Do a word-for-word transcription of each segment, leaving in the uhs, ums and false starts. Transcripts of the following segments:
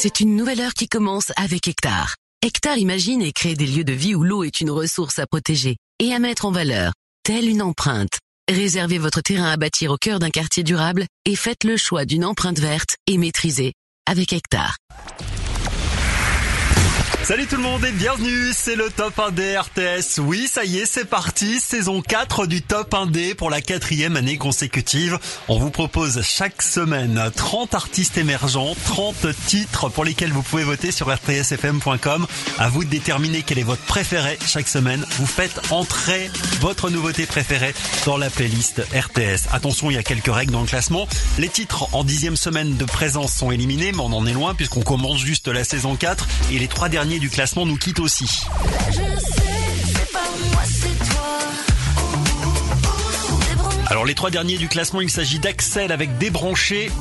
c'est une nouvelle heure qui commence avec Hectare. Hectare imagine et crée des lieux de vie où l'eau est une ressource à protéger et à mettre en valeur, telle une empreinte. Réservez votre terrain à bâtir au cœur d'un quartier durable et faites le choix d'une empreinte verte et maîtrisée avec Hectare. Salut tout le monde et bienvenue, c'est le Top Indé R T S. Oui, ça y est, c'est parti, saison quatre du Top Indé pour la quatrième année consécutive. On vous propose chaque semaine trente artistes émergents, trente titres pour lesquels vous pouvez voter sur r t s f m point com. À vous de déterminer quel est votre préféré chaque semaine. Vous faites entrer votre nouveauté préférée dans la playlist R T S. Attention, il y a quelques règles dans le classement. Les titres en dixième semaine de présence sont éliminés, mais on en est loin puisqu'on commence juste la saison quatre et les trois derniers du classement nous quitte aussi. Alors les trois derniers du classement, il s'agit d'Axel avec Débranché.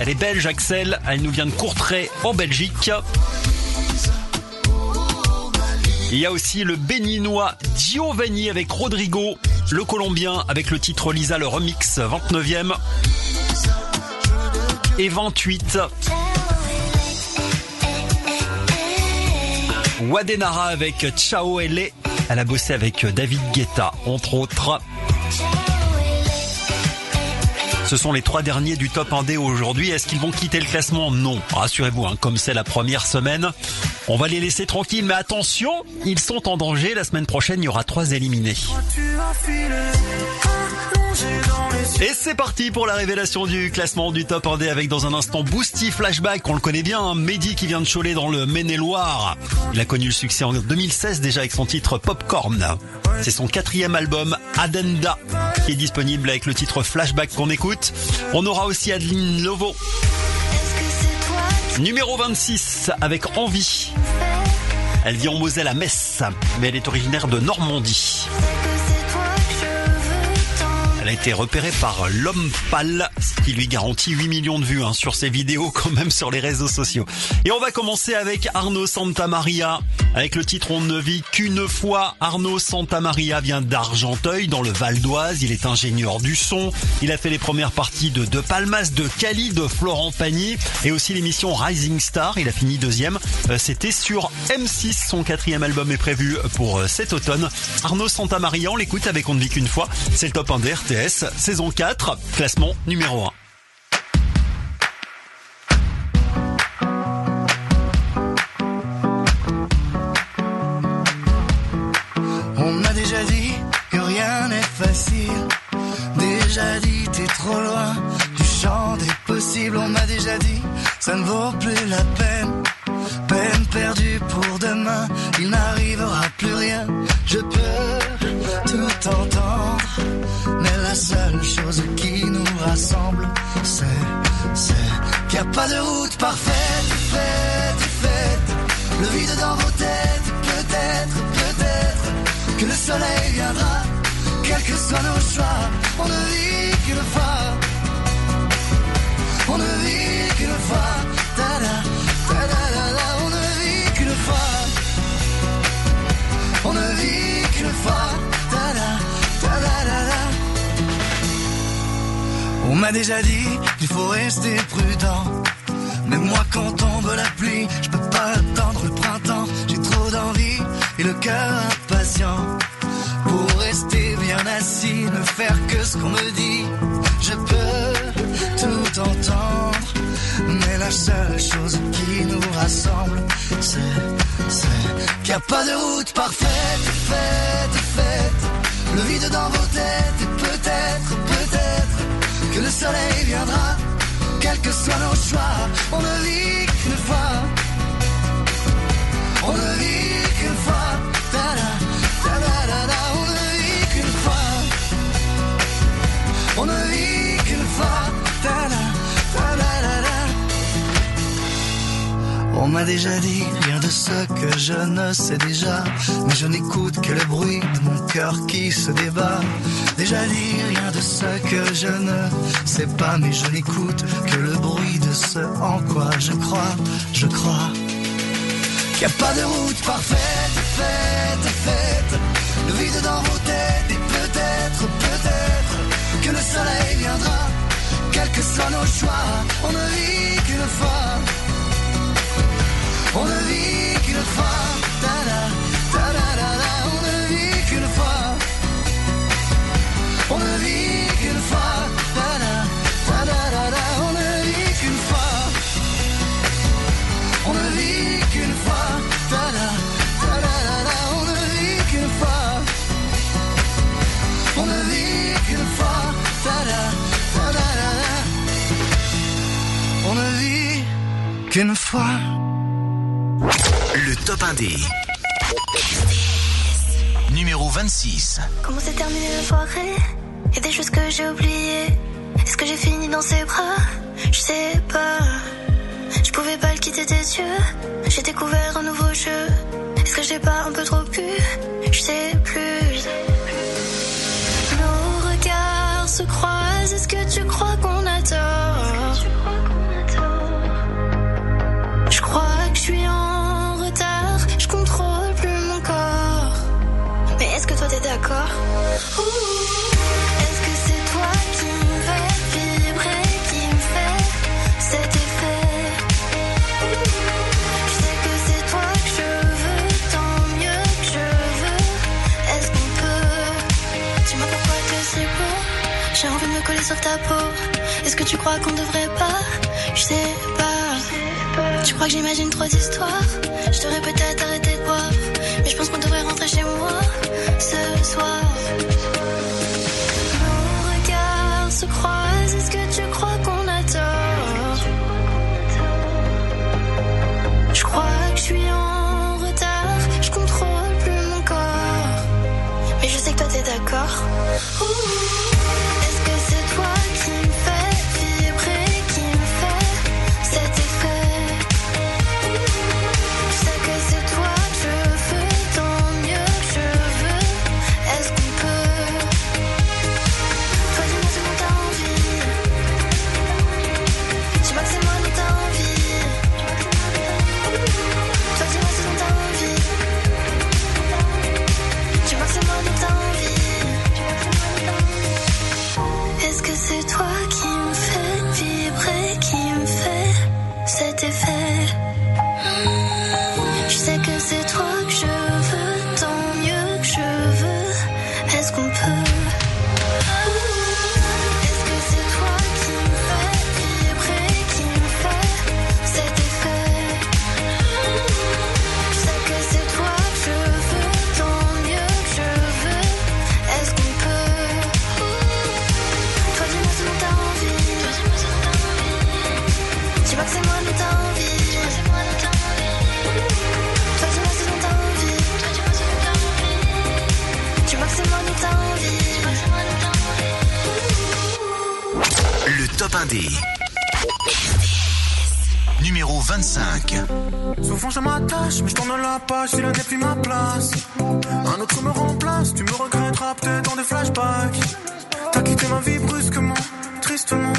Elle est belge, Axel, elle nous vient de Courtrai en Belgique. Il y a aussi le béninois Giovanni avec Rodrigo, le colombien avec le titre Lisa, le remix, vingt-neuvième et vingt-huit. Wadenara avec Chao Ele. Elle a bossé avec David Guetta, entre autres. Ce sont les trois derniers du Top Indé aujourd'hui. Est-ce qu'ils vont quitter le classement? Non. Rassurez-vous, hein, comme c'est la première semaine, on va les laisser tranquilles. Mais attention, ils sont en danger. La semaine prochaine, il y aura trois éliminés. Et c'est parti pour la révélation du classement du Top Indé avec dans un instant Boosty, Flashback, on le connaît bien, hein, Mehdi qui vient de Cholet dans le Maine-et-Loire. Il a connu le succès en deux mille seize déjà avec son titre Popcorn. C'est son quatrième album, Addenda, qui est disponible avec le titre Flashback qu'on écoute. On aura aussi Adeline Lovo, numéro vingt-six avec Envie. Elle vit en Moselle à Metz, mais elle est originaire de Normandie. Elle a été repérée par l'homme pâle, ce qui lui garantit huit millions de vues hein, sur ses vidéos, quand même sur les réseaux sociaux. Et on va commencer avec Arnaud Santamaria. Avec le titre On ne vit qu'une fois. Arnaud Santamaria vient d'Argenteuil, dans le Val d'Oise. Il est ingénieur du son. Il a fait les premières parties de De Palmas, de Cali, de Florent Pagny et aussi l'émission Rising Star. Il a fini deuxième. C'était sur M six. Son quatrième album est prévu pour cet automne. Arnaud Santamaria, on l'écoute avec On ne vit qu'une fois. C'est le Top Indé R T S. Saison quatre, classement numéro un. On m'a déjà dit que rien n'est facile. Déjà dit t'es trop loin du champ des possibles. On m'a déjà dit ça ne vaut plus la peine. Peine perdue pour demain, il n'arrivera plus rien. Je peux tout entendre, mais la seule chose qui nous rassemble, c'est, c'est qu'il n'y a pas de route parfaite, faite, faite. Le vide dans vos têtes, peut-être, peut-être que le soleil viendra, quels que soient nos choix. On ne vit qu'une fois, on ne vit qu'une fois. Ta-da. On ne vit qu'une fois, on ne vit qu'une fois. Ta la, ta la, la, la. On m'a déjà dit qu'il faut rester prudent. Mais moi quand tombe la pluie, je peux pas attendre le printemps. J'ai trop d'envie et le cœur impatient pour rester bien assis, ne faire que ce qu'on me dit. Je peux tout entendre, mais la seule chose qui nous rassemble, c'est, c'est qu'il n'y a pas de route parfaite, faite, faite. Le vide dans vos têtes, et peut-être, peut-être que le soleil viendra, quels que soient nos choix. On ne vit qu'une fois, on ne vit qu'une fois. Ta da, ta da, da, da. On ne vit qu'une fois, on ne vit qu'une fois. Ta da. On m'a déjà dit rien de ce que je ne sais déjà, mais je n'écoute que le bruit de mon cœur qui se débat. Déjà dit rien de ce que je ne sais pas, mais je n'écoute que le bruit de ce en quoi je crois, je crois. Qu'il n'y a pas de route parfaite, faite, faite. Le vide dans vos têtes et peut-être, peut-être que le soleil viendra, quels que soient nos choix. On ne vit qu'une fois. qu'une fois. Le Top Indé. Numéro vingt-six. Comment s'est terminée la soirée? Y'a des choses que j'ai oubliées. Est-ce que j'ai fini dans ses bras? Je sais pas. Je pouvais pas le quitter des yeux. J'ai découvert un nouveau jeu. Est-ce que j'ai pas un peu trop pu? Je sais plus. Nos regards se croisent. Est-ce que tu crois qu'on a tort? Je crois que je suis en retard. Je contrôle plus mon corps. Mais est-ce que toi t'es d'accord? Ouh. J'ai envie de me coller sur ta peau. Est-ce que tu crois qu'on devrait pas? Je sais pas. Tu crois que j'imagine trop d'histoires? Je devrais peut-être arrêter de boire. Mais je pense qu'on devrait rentrer chez moi ce soir. Nos regards se croisent. Est-ce que tu crois qu'on a tort? Je crois que je suis en retard. Je contrôle plus mon corps. Mais je sais que toi t'es d'accord. Ouh. Numéro vingt-cinq. Souvent je m'attache, mais je tourne la page si l'un n'est plus ma place. Un autre me remplace, tu me regretteras peut-être dans des flashbacks. T'as quitté ma vie brusquement, tristement,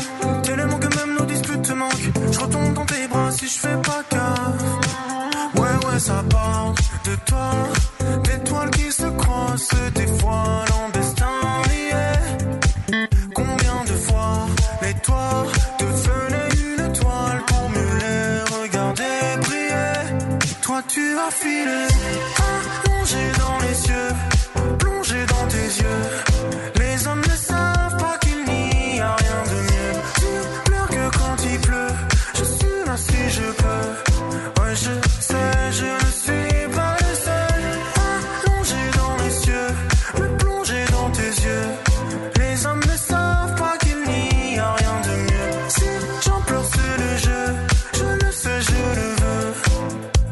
tellement que même nos disputes te manquent. Je retombe dans tes bras si je fais pas gaffe. Ouais ouais, ça parle de toi, d'étoiles qui se croisent, se dévoilent en destin. Tu as filé, plongé dans les cieux, plongé dans tes yeux. Les hommes ne savent pas qu'il n'y a rien de mieux. Tu pleures que quand il pleut, je suis là si je peux. Ouais, je sais, je ne suis pas le seul. Plongé dans les cieux, me plonger dans tes yeux. Les hommes ne savent pas qu'il n'y a rien de mieux. Si j'en pleure, c'est le jeu, je le sais, je le veux.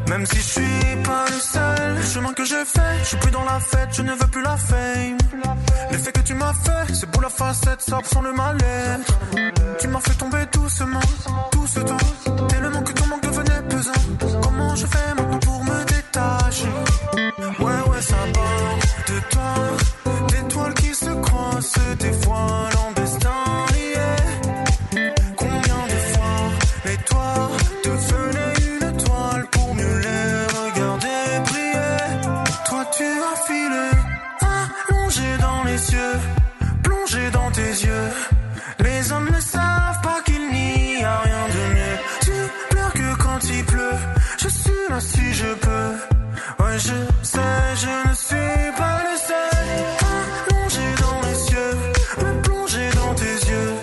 Même si je suis pas le seul, le chemin que j'ai fait, je suis plus dans la fête, je ne veux plus la fame. L'effet que tu m'as fait, c'est beau la facette, ça sent le mal-être. Tu m'as fait tomber doucement, tout ce temps, tellement que ton manque devenait pesant. Comment je fais maintenant pour me détacher? Ouais ouais, ça parle de toi, d'étoiles qui se croisent, se dévoilent en destin. Les hommes ne savent pas qu'il n'y a rien de mieux. Tu pleures que quand il pleut, je suis là si je peux. Ouais, je sais, je ne suis pas le seul. Allongé dans les cieux, me plonger dans tes yeux.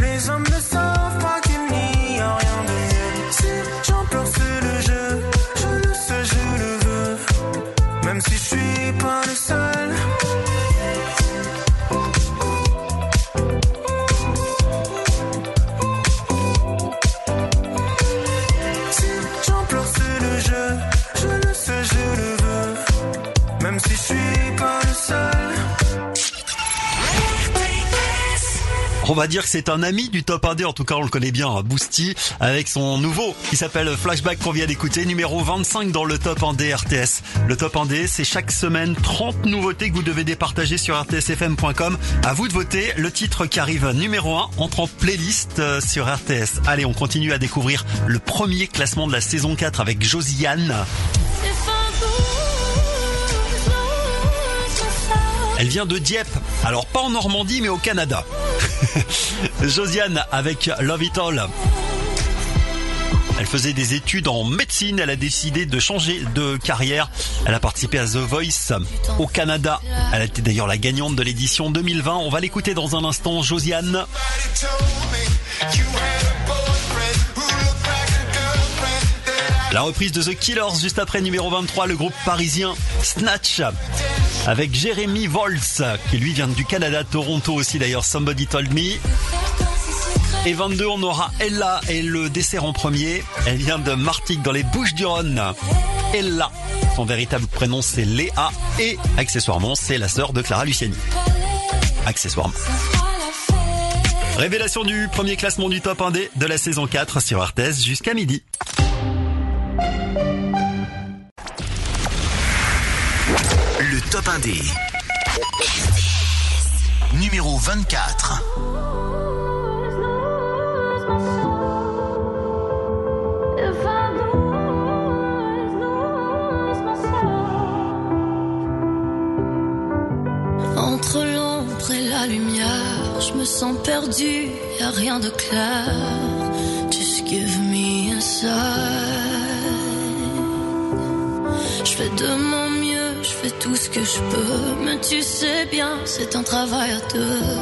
Les hommes ne savent pas qu'il n'y a rien de mieux. Si j'en pleure, c'est le jeu, je le sais, je le veux. Même si je suis pas le seul. On va dire que c'est un ami du Top Indé, en tout cas on le connaît bien, Boosty, avec son nouveau qui s'appelle Flashback qu'on vient d'écouter, numéro vingt-cinq dans le Top Indé R T S. Le Top Indé, c'est chaque semaine trente nouveautés que vous devez départager sur r t s f m point com. À vous de voter le titre qui arrive numéro un entre en playlist sur R T S. Allez, on continue à découvrir le premier classement de la saison quatre avec Josiane. Elle vient de Dieppe, alors pas en Normandie mais au Canada. Josiane avec Love It All. Elle faisait des études en médecine, elle a décidé de changer de carrière. Elle a participé à The Voice au Canada. Elle a été d'ailleurs la gagnante de l'édition deux mille vingt. On va l'écouter dans un instant, Josiane. La reprise de The Killers juste après numéro vingt-trois, le groupe parisien Snatch avec Jérémy Volz qui lui vient du Canada, Toronto aussi d'ailleurs, Somebody Told Me. Et vingt-deux, on aura Ella et le dessert en premier. Elle vient de Martigues dans les Bouches-du-Rhône. Ella, son véritable prénom c'est Léa et accessoirement c'est la sœur de Clara Luciani. Accessoirement. Révélation du premier classement du Top Indé de la saison quatre sur R T S jusqu'à midi. Le Top Indé numéro vingt-quatre. Entre l'ombre et la lumière, je me sens perdue, y'a rien de clair. Just give me a sign. Je fais de mon mieux, je fais tout ce que je peux, mais tu sais bien, c'est un travail à deux.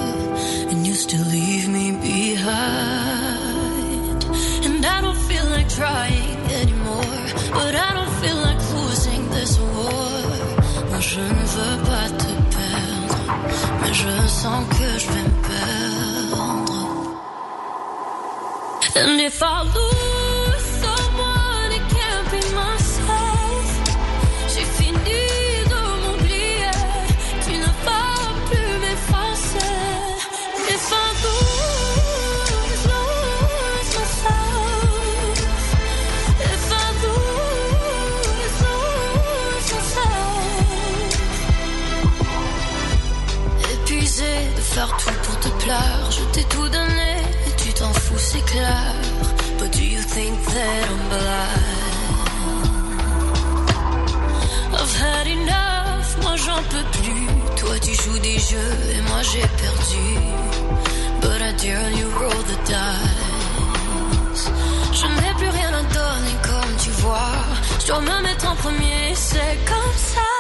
And you still leave me behind. And I don't feel like trying anymore, but I don't feel like losing this war. Non, je ne veux pas te perdre, mais je sens que je vais me perdre. And if I lose someone, it can't be myself. J'ai fini. Faire tout pour te plaire, je t'ai tout donné et tu t'en fous, c'est clair. But do you think that I'm blind? I've had enough, moi j'en peux plus. Toi tu joues des jeux et moi j'ai perdu. But adieu, you roll the dice. Je n'ai plus rien à donner comme tu vois. Je dois me mettre en premier, c'est comme ça.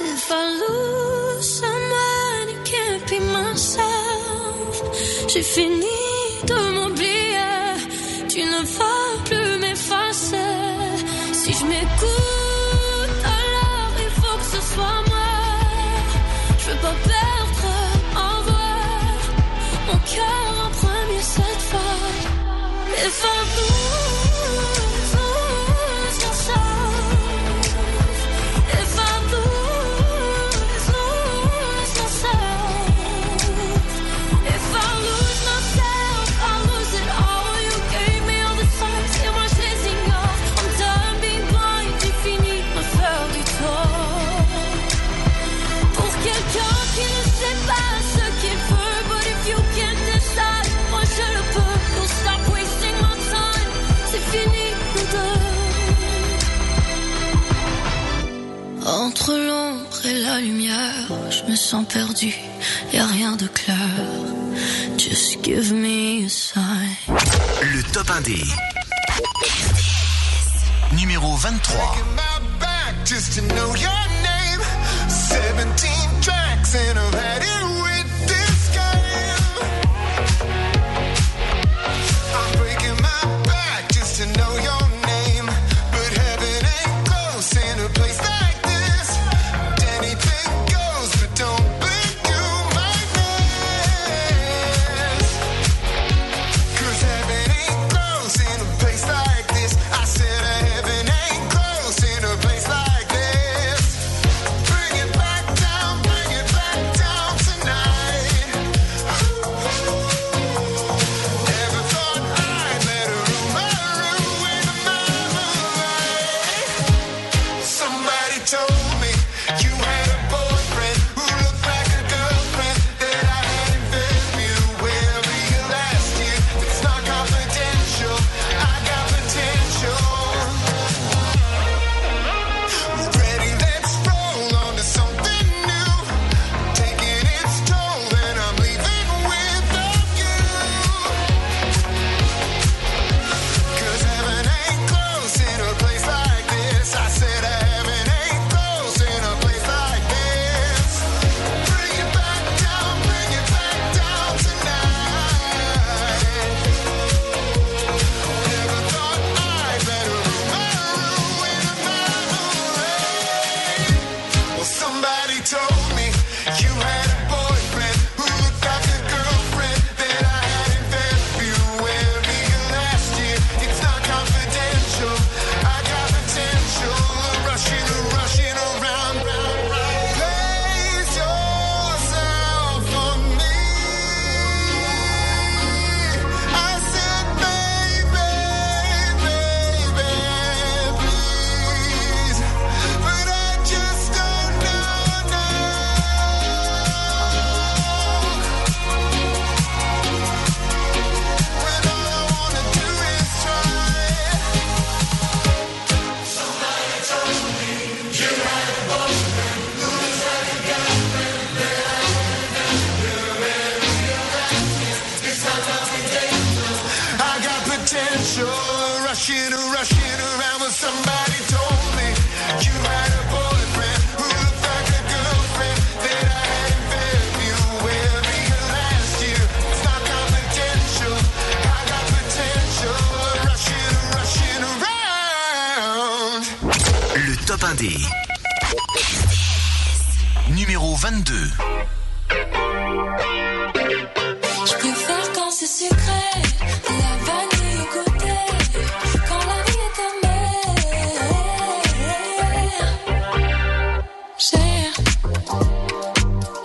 If I lose someone, it can't be myself. J'ai fini de m'oublier. Tu ne vas plus m'effacer. Si je m'écoute, alors il faut que ce soit moi. Je veux pas perdre en vrai. Mon cœur en premier cette fois. If I lose, lose myself. If I entre l'ombre et la lumière, je me sens perdu, y'a rien de clair. Just give me a sign. Le Top Indé numéro vingt-trois. Tonight. Le Top Indé numéro vingt-deux. Je préfère quand c'est sucré, la vanille au côté, quand la vie est amère. J'ai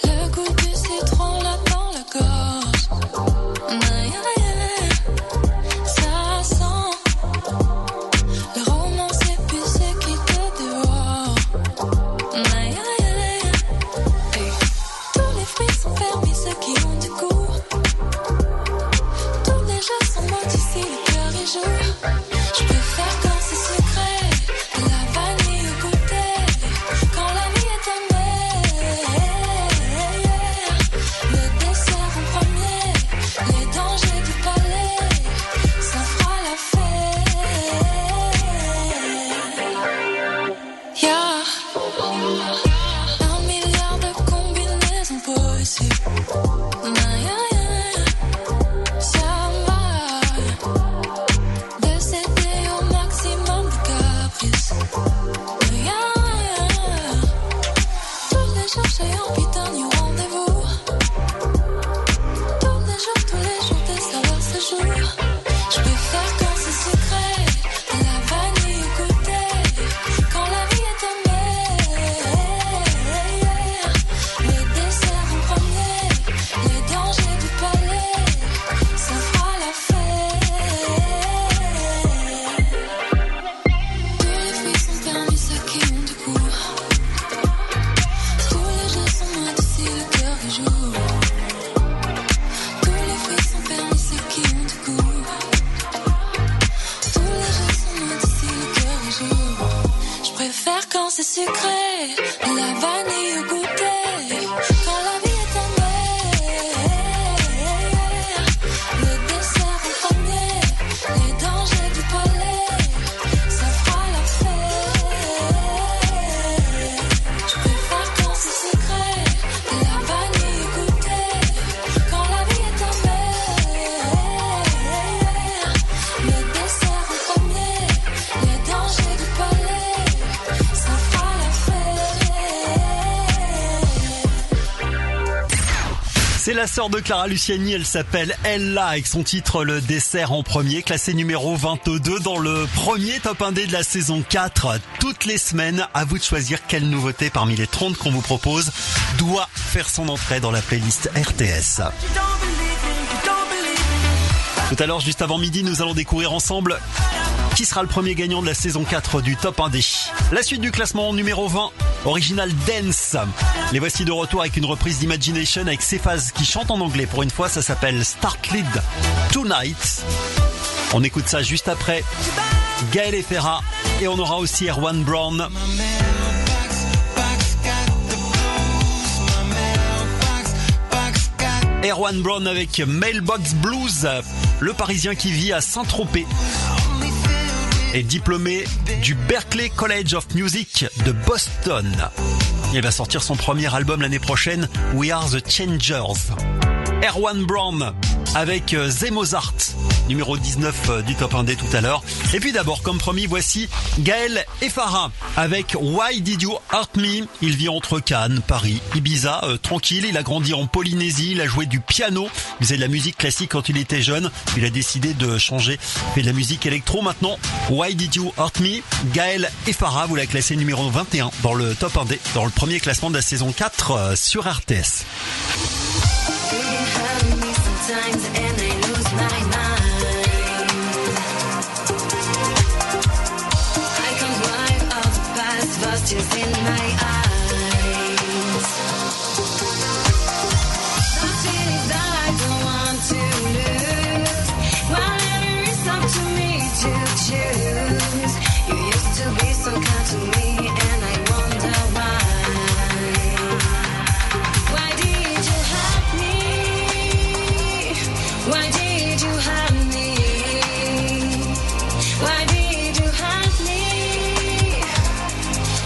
le goût du citron là dans la gorge. Ça sent le romance épicé qui te dévore. Et tous les fruits sont permis, ceux qui ont du goût. Tous les jeux sont morts ici, le cœur est jour. Je préfère quand c'est secret, la vanille au côté, quand la vie est amère. Le dessert en premier, les dangers du palais, ça fera la fête. Yeah. Un milliard de combinaisons possibles. Yeah, yeah, yeah. Ça va. De céder au maximum de caprices. Yeah, yeah. Tous les jours j'ai envie d'un new rendez-vous. Tous les jours, tous les jours, des saveurs se jouent. Je préfère quand c'est secret, la vanille au côté, quand la vie est amère. Le dessert en premier, les dangers du palais, ça fera la fête. Tous les fruits sont permis, ceux qui ont du goût. Tous les jeux sont moins d'ici, le cœur est jour. Tous les fruits sont permis, ceux qui ont du goût. Tous les jeux sont moins d'ici, le cœur est jour. Je préfère quand c'est sucré, la vanille au goûter, quand la vie est amère. Le dessert en premier, les dangers du palais, ça fera la fête. Je préfère quand c'est secret, la vanille au goûter, quand la vie est amère. Le dessert en premier, les dangers du palais, ça fera la fête. C'est la sœur de Clara Luciani, elle s'appelle Ella, avec son titre Le Dessert en Premier, classé numéro vingt-deux dans le premier Top Indé de la saison quatre. Toutes les semaines, à vous de choisir quelle nouveauté parmi les trente qu'on vous propose doit faire son entrée dans la playlist R T S. Tout à l'heure, juste avant midi, nous allons découvrir ensemble qui sera le premier gagnant de la saison quatre du Top Indé. La suite du classement numéro vingt, Original Dance. Les voici de retour avec une reprise d'Imagination avec Cephas qui chante en anglais. Pour une fois, ça s'appelle Start Lead Tonight. On écoute ça juste après. Gaël et Ferra. Et on aura aussi Erwan Brown. Erwan Brown avec Mailbox Blues, le Parisien qui vit à Saint-Tropez est diplômé du Berklee College of Music de Boston. Il va sortir son premier album l'année prochaine, We Are The Changers. Erwan Brown avec The Mozart, numéro dix-neuf du Top Indé tout à l'heure. Et puis d'abord, comme promis, voici Gaël et Farah avec Why Did You Hurt Me. Il vit entre Cannes, Paris, Ibiza, euh, tranquille. Il a grandi en Polynésie, il a joué du piano, il faisait de la musique classique quand il était jeune. Il a décidé de changer, il fait de la musique électro maintenant. Why Did You Hurt Me, Gaël et Farah, vous la classez numéro vingt et un dans le Top Indé, dans le premier classement de la saison quatre euh, sur R T S. Just in my eyes, some feelings that I don't want to lose. Whatever is up to me to choose. You used to be so kind to me, and I wonder why. Why did you hurt me? Why did you hurt me? Why did you hurt me?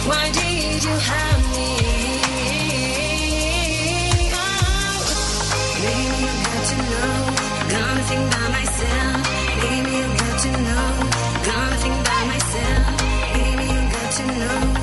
Why did you have me? Oh. Maybe you got to know, gonna think by myself. Maybe you got to know, gonna think by myself. Maybe you got to know.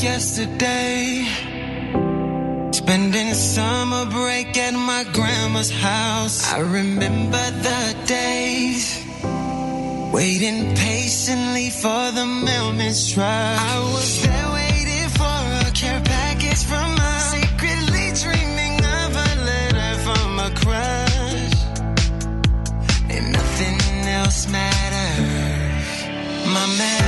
Yesterday, spending summer break at my grandma's house. I remember the days, waiting patiently for the mailman's truck. I was there waiting for a care package from her, secretly dreaming of a letter from a crush, and nothing else matters. My mail.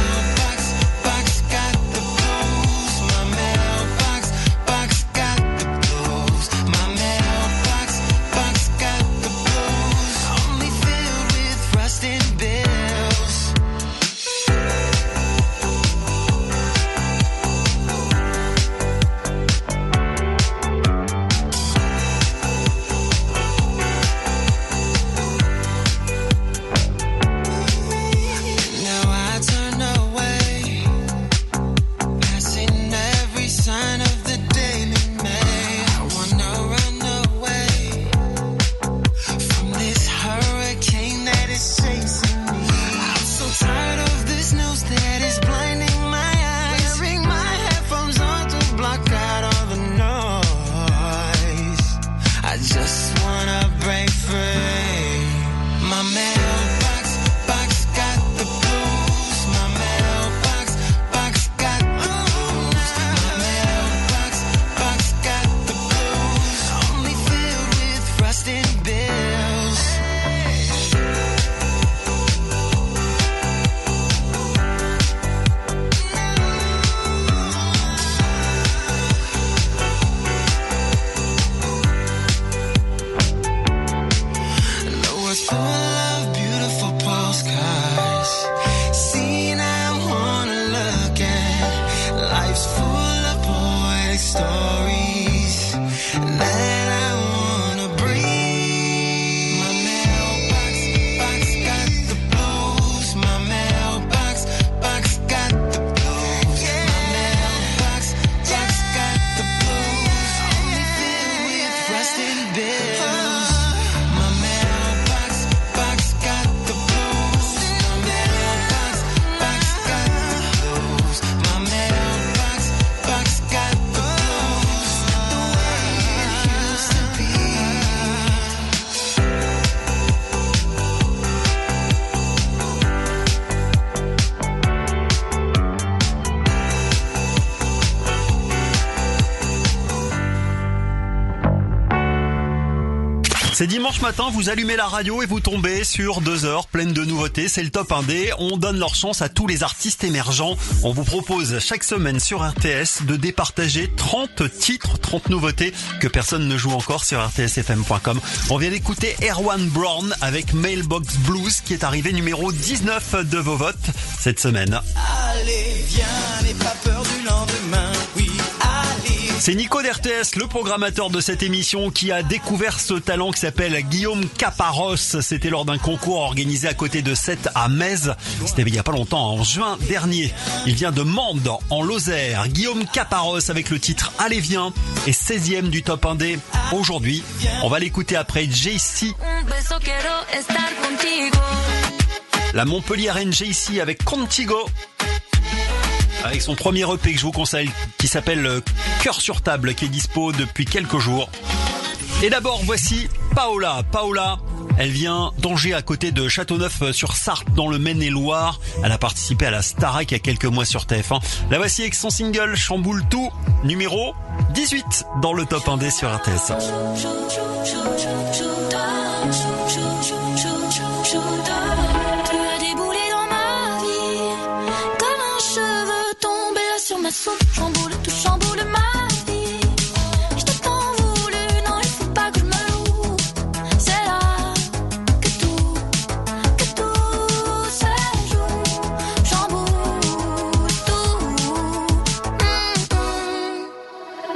C'est dimanche matin, vous allumez la radio et vous tombez sur deux heures pleines de nouveautés. C'est le Top Indé. On donne leur chance à tous les artistes émergents. On vous propose chaque semaine sur R T S de départager trente titres, trente nouveautés que personne ne joue encore sur r t s f m point com. On vient d'écouter Erwan Brown avec Mailbox Blues qui est arrivé numéro dix-neuf de vos votes cette semaine. Allez, viens, n'aie pas peur du lendemain. Oui, allez, C'est Nico d'R T S, le programmateur de cette émission, qui a découvert ce talent qui s'appelle Guillaume Caparros. C'était lors d'un concours organisé à côté de Sète à Metz. C'était il n'y a pas longtemps, en juin dernier. Il vient de Mende, en Lozère. Guillaume Caparros avec le titre Allez viens et seizième du Top Indé aujourd'hui. On va l'écouter après J C. La Montpellieraine J C avec Contigo. Avec son premier E P que je vous conseille, qui s'appelle Cœur sur table, qui est dispo depuis quelques jours. Et d'abord, voici Paola. Paola, elle vient d'Angers, à côté de Châteauneuf-sur-Sarthe, dans le Maine-et-Loire. Elle a participé à la Starac il y a quelques mois sur T F un. La voici avec son single Chamboule tout, numéro dix-huit, dans le Top Indé sur R T S. Chamboule tout, chamboule ma vie. Je t'ai tant voulu, non, il faut pas que je me loue. C'est là que tout, que tout se joue. Chamboule tout.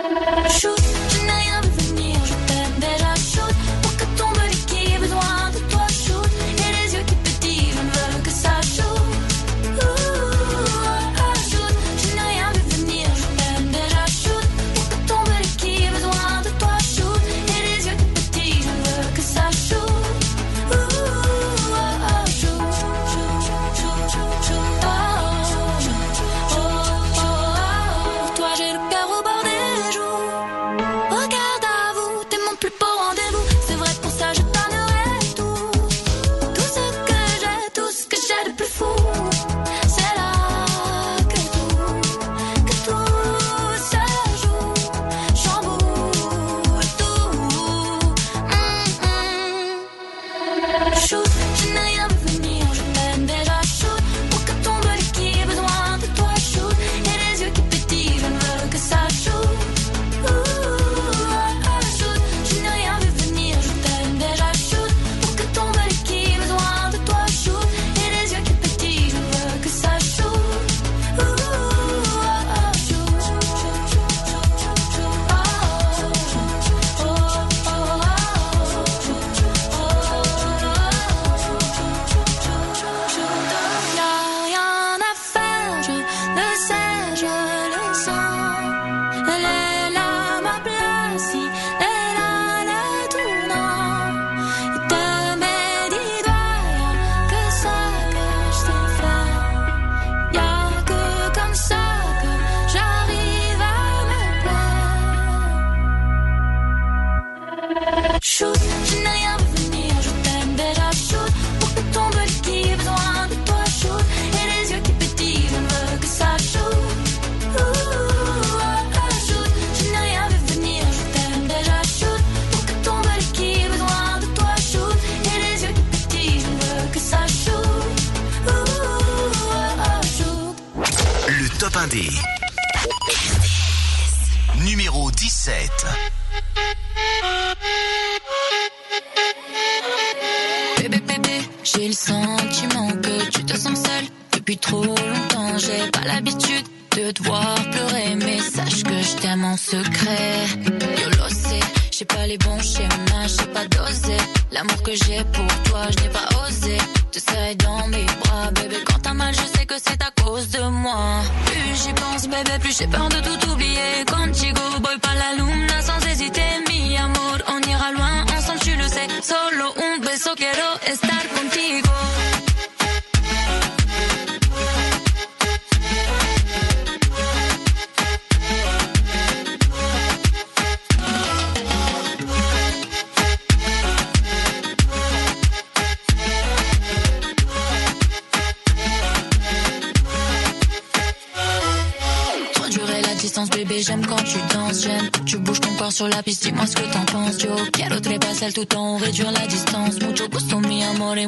Mm-hmm. Shoot, je n'ai rien vu venir, je t'aime déjà. Shoot, pour que tombe l'équipe, besoin de toi. Shoot, et les yeux qui pétillent, je ne veux que ça shoot. Ouh, ah, shoot.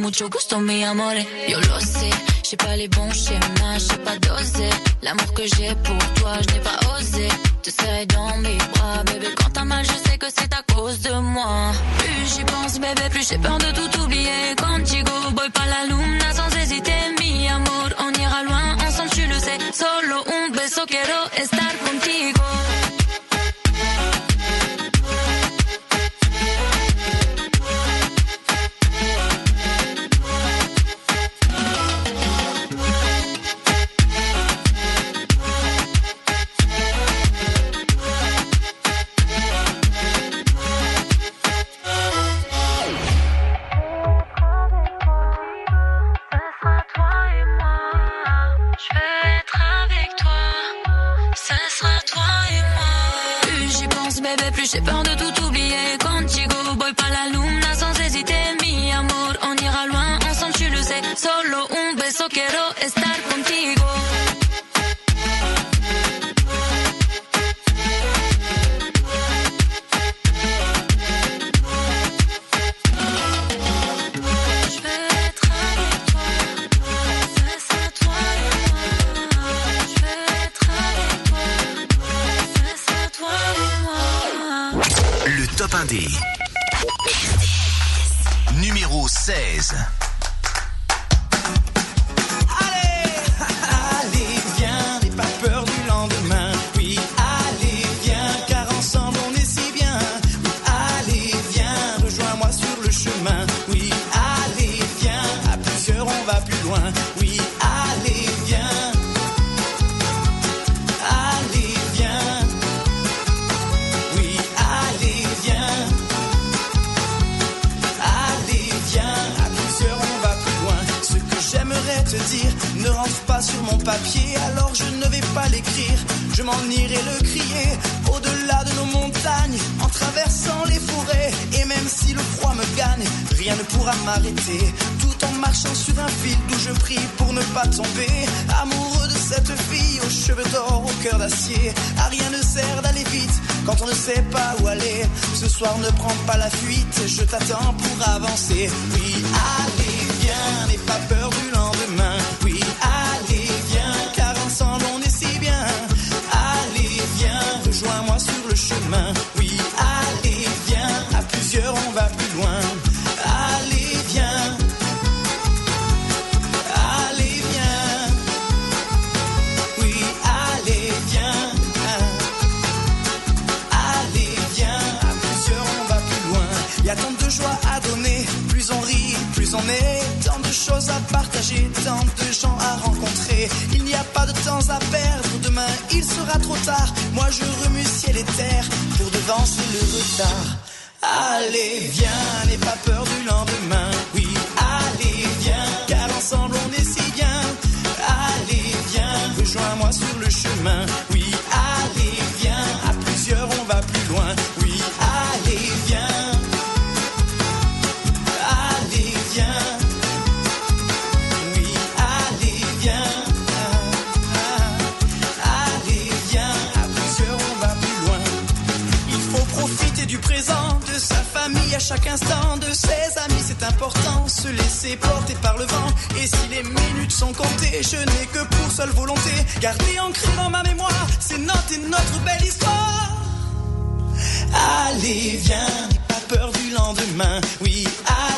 Mucho gusto, mi amor. Yo lo sé, j'ai pas les bons schémas, j'ai pas dosé l'amour que j'ai pour toi, je n'ai pas osé te serrer dans mes bras, bébé. Quand t'as mal, je sais que c'est à cause de moi. Plus j'y pense, bébé, plus j'ai peur de tout oublier. Contigo, voy pa la luna sans hésiter, mi amor. On ira loin ensemble, tu le sais. Solo un beso, quiero estar contigo. plus j'ai peur de tout oublier. Contigo, voy pa' la luna sans hésiter. Mi amor, on ira loin, ensemble tu le sais. Solo un beso, quiero estar contigo. Top Indé numéro seize. Ne rentre pas sur mon papier, alors je ne vais pas l'écrire. Je m'en irai le crier au-delà de nos montagnes, en traversant les forêts. Et même si le froid me gagne, rien ne pourra m'arrêter. Tout en marchant sur un fil d'où je prie pour ne pas tomber. Amoureux de cette fille aux cheveux d'or, au cœur d'acier. À rien ne sert d'aller vite quand on ne sait pas où aller. Ce soir ne prends pas la fuite, je t'attends pour avancer. Oui, allez, viens, n'aie pas peur du lendemain. Oui, allez, viens, car ensemble on est si bien. Allez, viens, rejoins-moi sur le chemin. Oui, allez, viens, à plusieurs on va plus loin. Allez, viens, allez, viens. Oui, allez, viens, allez, viens, à plusieurs on va plus loin. Y a tant de joie à donner, plus on rit, plus on est. Tant de choses à partager, tant de gens à rencontrer. Il n'y a pas de temps à perdre, demain il sera trop tard. Moi je remue ciel et terre pour devancer le retard. Allez viens, n'aie pas peur du lendemain. Oui, allez viens, car ensemble on est si bien. Allez viens, rejoins-moi sur le chemin. Oui, allez viens, à plusieurs on va plus loin. Oui, allez viens. De sa famille à chaque instant, de ses amis c'est important, se laisser porter par le vent. Et si les minutes sont comptées, je n'ai que pour seule volonté, garder ancré dans ma mémoire, c'est notre et notre belle histoire. Allez viens, n'aie pas peur du lendemain. Oui,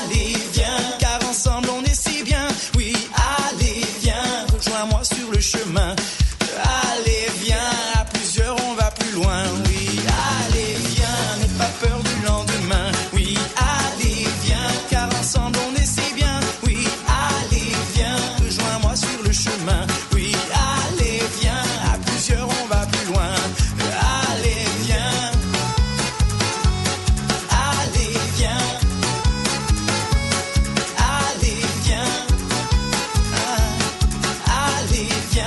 allez viens, car ensemble on est si bien. Oui, allez viens, rejoins-moi sur le chemin. Allez viens, à plusieurs on va plus loin. Oui, allez viens, n'aie pas peur du lendemain. Oui, allez viens, car ensemble on est si bien. Oui, allez viens, rejoins-moi sur le chemin. Oui, allez viens, à plusieurs on va plus loin. Allez viens, allez viens, allez viens, allez viens.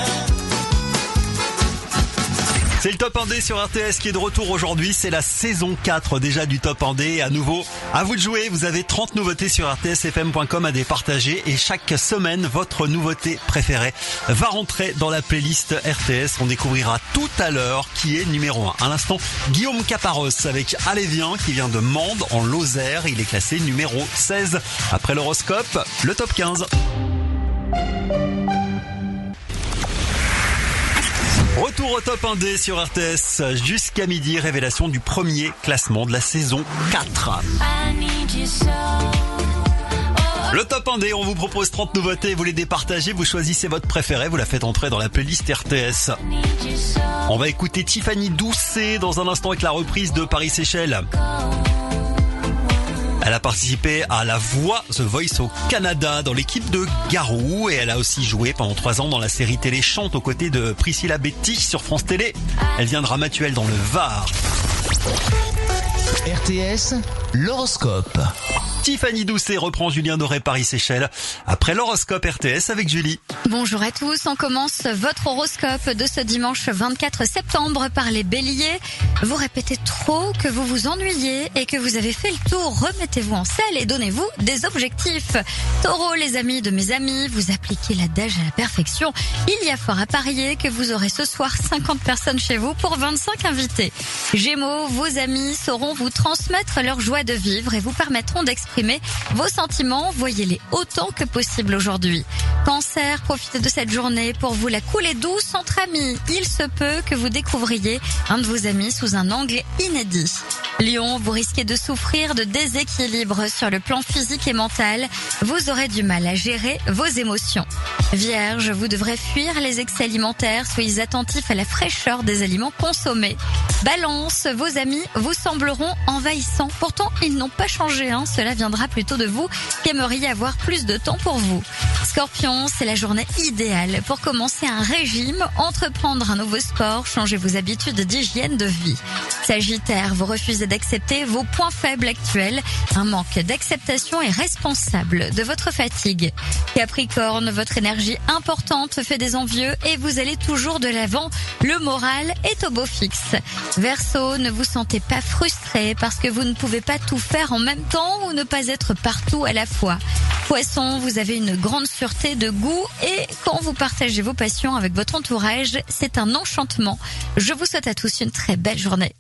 C'est le Top Indé sur R T S qui est de retour aujourd'hui. C'est la saison quatre déjà du Top Indé. À nouveau, à vous de jouer. Vous avez trente nouveautés sur r t s f m point com à départager. Et chaque semaine, votre nouveauté préférée va rentrer dans la playlist R T S. On découvrira tout à l'heure qui est numéro un. À l'instant, Guillaume Caparros avec Allez viens qui vient de Mende en Lozère. Il est classé numéro seize. Après l'horoscope, le Top quinze. Retour au Top Indé sur R T S jusqu'à midi, révélation du premier classement de la saison quatre. Le Top Indé, on vous propose trente nouveautés, vous les départagez, vous choisissez votre préférée, vous la faites entrer dans la playlist R T S. On va écouter Tiffany Doucet dans un instant avec la reprise de Paris-Seychelles. Elle a participé à La Voix, The Voice au Canada, dans l'équipe de Garou. Et elle a aussi joué pendant trois ans dans la série télé Chante aux côtés de Priscilla Betty sur France Télé. Elle vient de Ramatuelle dans le Var. R T S, l'horoscope. Tiffany Doucet reprend Julien Doré Paris-Seychelles après l'horoscope R T S avec Julie. Bonjour à tous, on commence votre horoscope de ce dimanche vingt-quatre septembre par les béliers. Vous répétez trop que vous vous ennuyez et que vous avez fait le tour, remettez-vous en selle et donnez-vous des objectifs. Taureau, les amis de mes amis, vous appliquez l'adage à la perfection. Il y a fort à parier que vous aurez ce soir cinquante personnes chez vous pour vingt-cinq invités. Gémeaux, vos amis sauront vous transmettre leur joie de vivre et vous permettront d'exprimer vos sentiments. Voyez-les autant que possible aujourd'hui. Cancer, profitez de cette journée pour vous la couler douce entre amis. Il se peut que vous découvriez un de vos amis sous un angle inédit. Lion, vous risquez de souffrir de déséquilibre sur le plan physique et mental. Vous aurez du mal à gérer vos émotions. Vierge, vous devrez fuir les excès alimentaires. Soyez attentifs à la fraîcheur des aliments consommés. Balance, vos amis vous sembleront envahissants. Pourtant, ils n'ont pas changé, hein. Cela viendra plutôt de vous qui aimeriez avoir plus de temps pour vous. Scorpion, c'est la journée idéale pour commencer un régime, entreprendre un nouveau sport, changer vos habitudes d'hygiène de vie. Sagittaire, vous refusez d'accepter vos points faibles actuels. Un manque d'acceptation est responsable de votre fatigue. Capricorne, votre énergie importante fait des envieux et vous allez toujours de l'avant. Le moral est au beau fixe. Verseau, ne vous sentez pas frustré parce que vous ne pouvez pas tout faire en même temps ou ne pas être partout à la fois. Poisson, vous avez une grande sûreté de goût et quand vous partagez vos passions avec votre entourage, c'est un enchantement. Je vous souhaite à tous une très belle journée.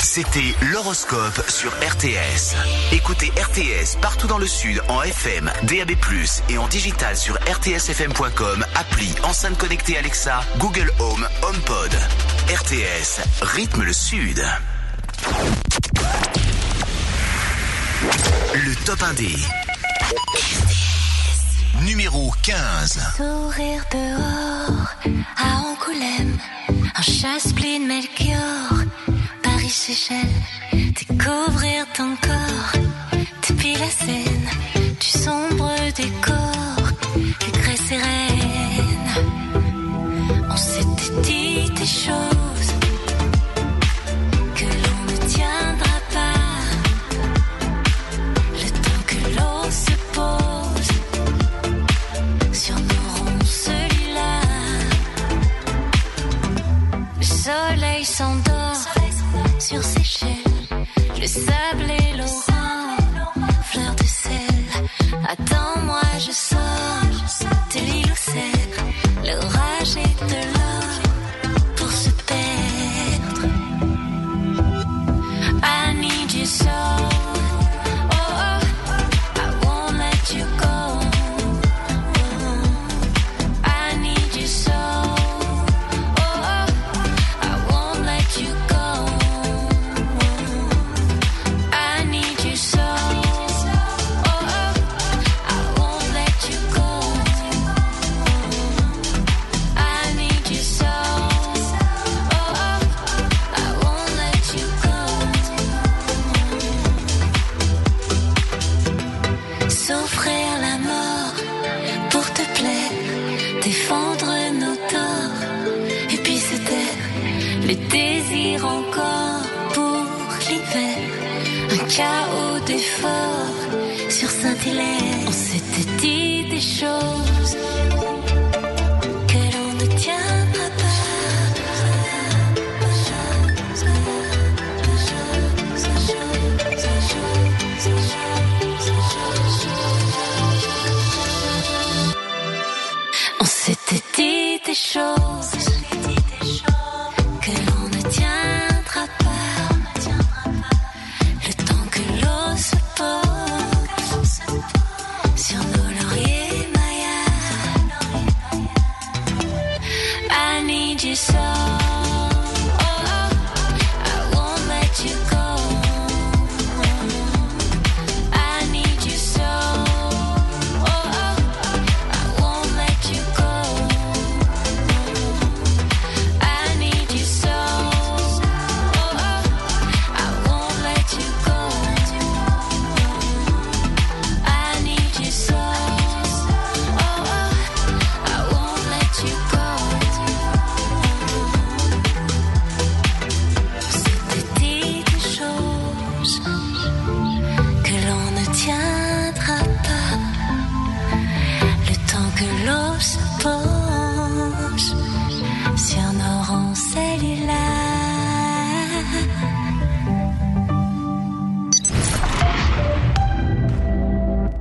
C'était l'horoscope sur R T S. Écoutez R T S partout dans le sud en F M, D A B plus, et en digital sur r t s f m point com, appli, enceinte connectée Alexa, Google Home, HomePod. R T S, rythme le sud. Le Top Indé. R T S. Numéro quinze. Sourire dehors, à Angoulême, un chasse-pline Melchior. Paris-Seychelles, découvrir ton corps, depuis la scène, du sombre décor, les grès sereines. On s'était dit des choses que l'on ne tiendra pas, le temps que l'eau se pose sur nos ronces-là. Le soleil s'endort sur Seychelles, le sable et l'orange, fleur de sel. Attends-moi, je sors de l'île Lozère. L'orage est de l'or pour se perdre. I need you so. Chaos d'efforts sur Saint-Hilaire. On s'était dit des choses que l'on ne tiendra pas. On s'était dit des choses. se penche sur nos rangs cellulaires.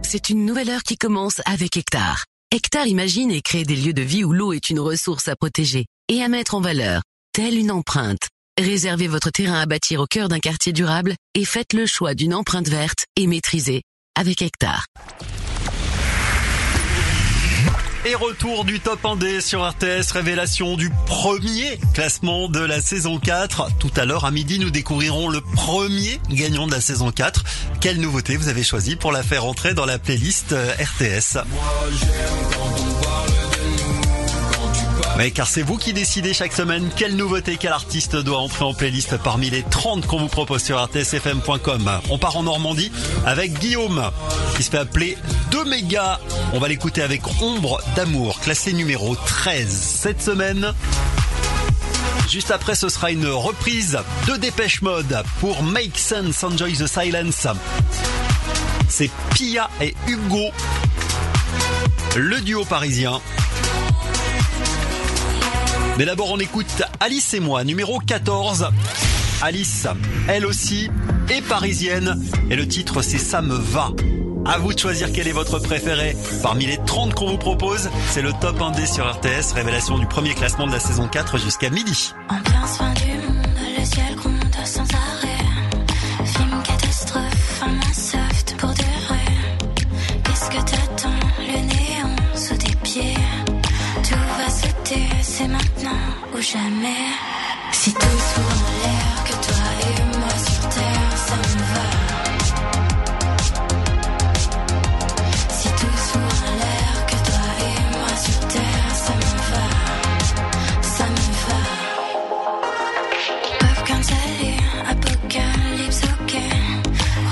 C'est une nouvelle heure qui commence avec Hectare. Hectare imagine et crée des lieux de vie où l'eau est une ressource à protéger et à mettre en valeur, telle une empreinte. Réservez votre terrain à bâtir au cœur d'un quartier durable et faites le choix d'une empreinte verte et maîtrisée avec Hectare. Et retour du Top Indé sur R T S, révélation du premier classement de la saison quatre. Tout à l'heure, à midi, nous découvrirons le premier gagnant de la saison quatre. Quelle nouveauté vous avez choisi pour la faire entrer dans la playlist R T S ? Oui, car c'est vous qui décidez chaque semaine quelle nouveauté, quel artiste doit entrer en playlist parmi les trente qu'on vous propose sur r t s f m point com. On part en Normandie avec Guillaume, qui se fait appeler deux mégas. On va l'écouter avec Ombre d'amour, classé numéro treize cette semaine. Juste après, ce sera une reprise de Dépêche Mode pour Make Sense, Enjoy the Silence. C'est Pia et Hugo, le duo parisien. Mais d'abord, on écoute Alice et moi, numéro quatorze. Alice, elle aussi, est parisienne. Et le titre, c'est « Ça me va ». À vous de choisir quel est votre préféré. Parmi les trente qu'on vous propose, c'est le Top Indé sur R T S, révélation du premier classement de la saison quatre jusqu'à midi. En plein soin du monde, le ciel gronde sans arrêt. Film catastrophe, un soft pour de vrai. Qu'est-ce que t'attends, le néant sous tes pieds. Tout va sauter, c'est maintenant ou jamais. Si tout soit en l'air, que toi et moi sur terre, ça me va. Si tout soit en l'air, que toi et moi sur terre, ça me va. Ça me va. Popcorn salé, apocalypse ok.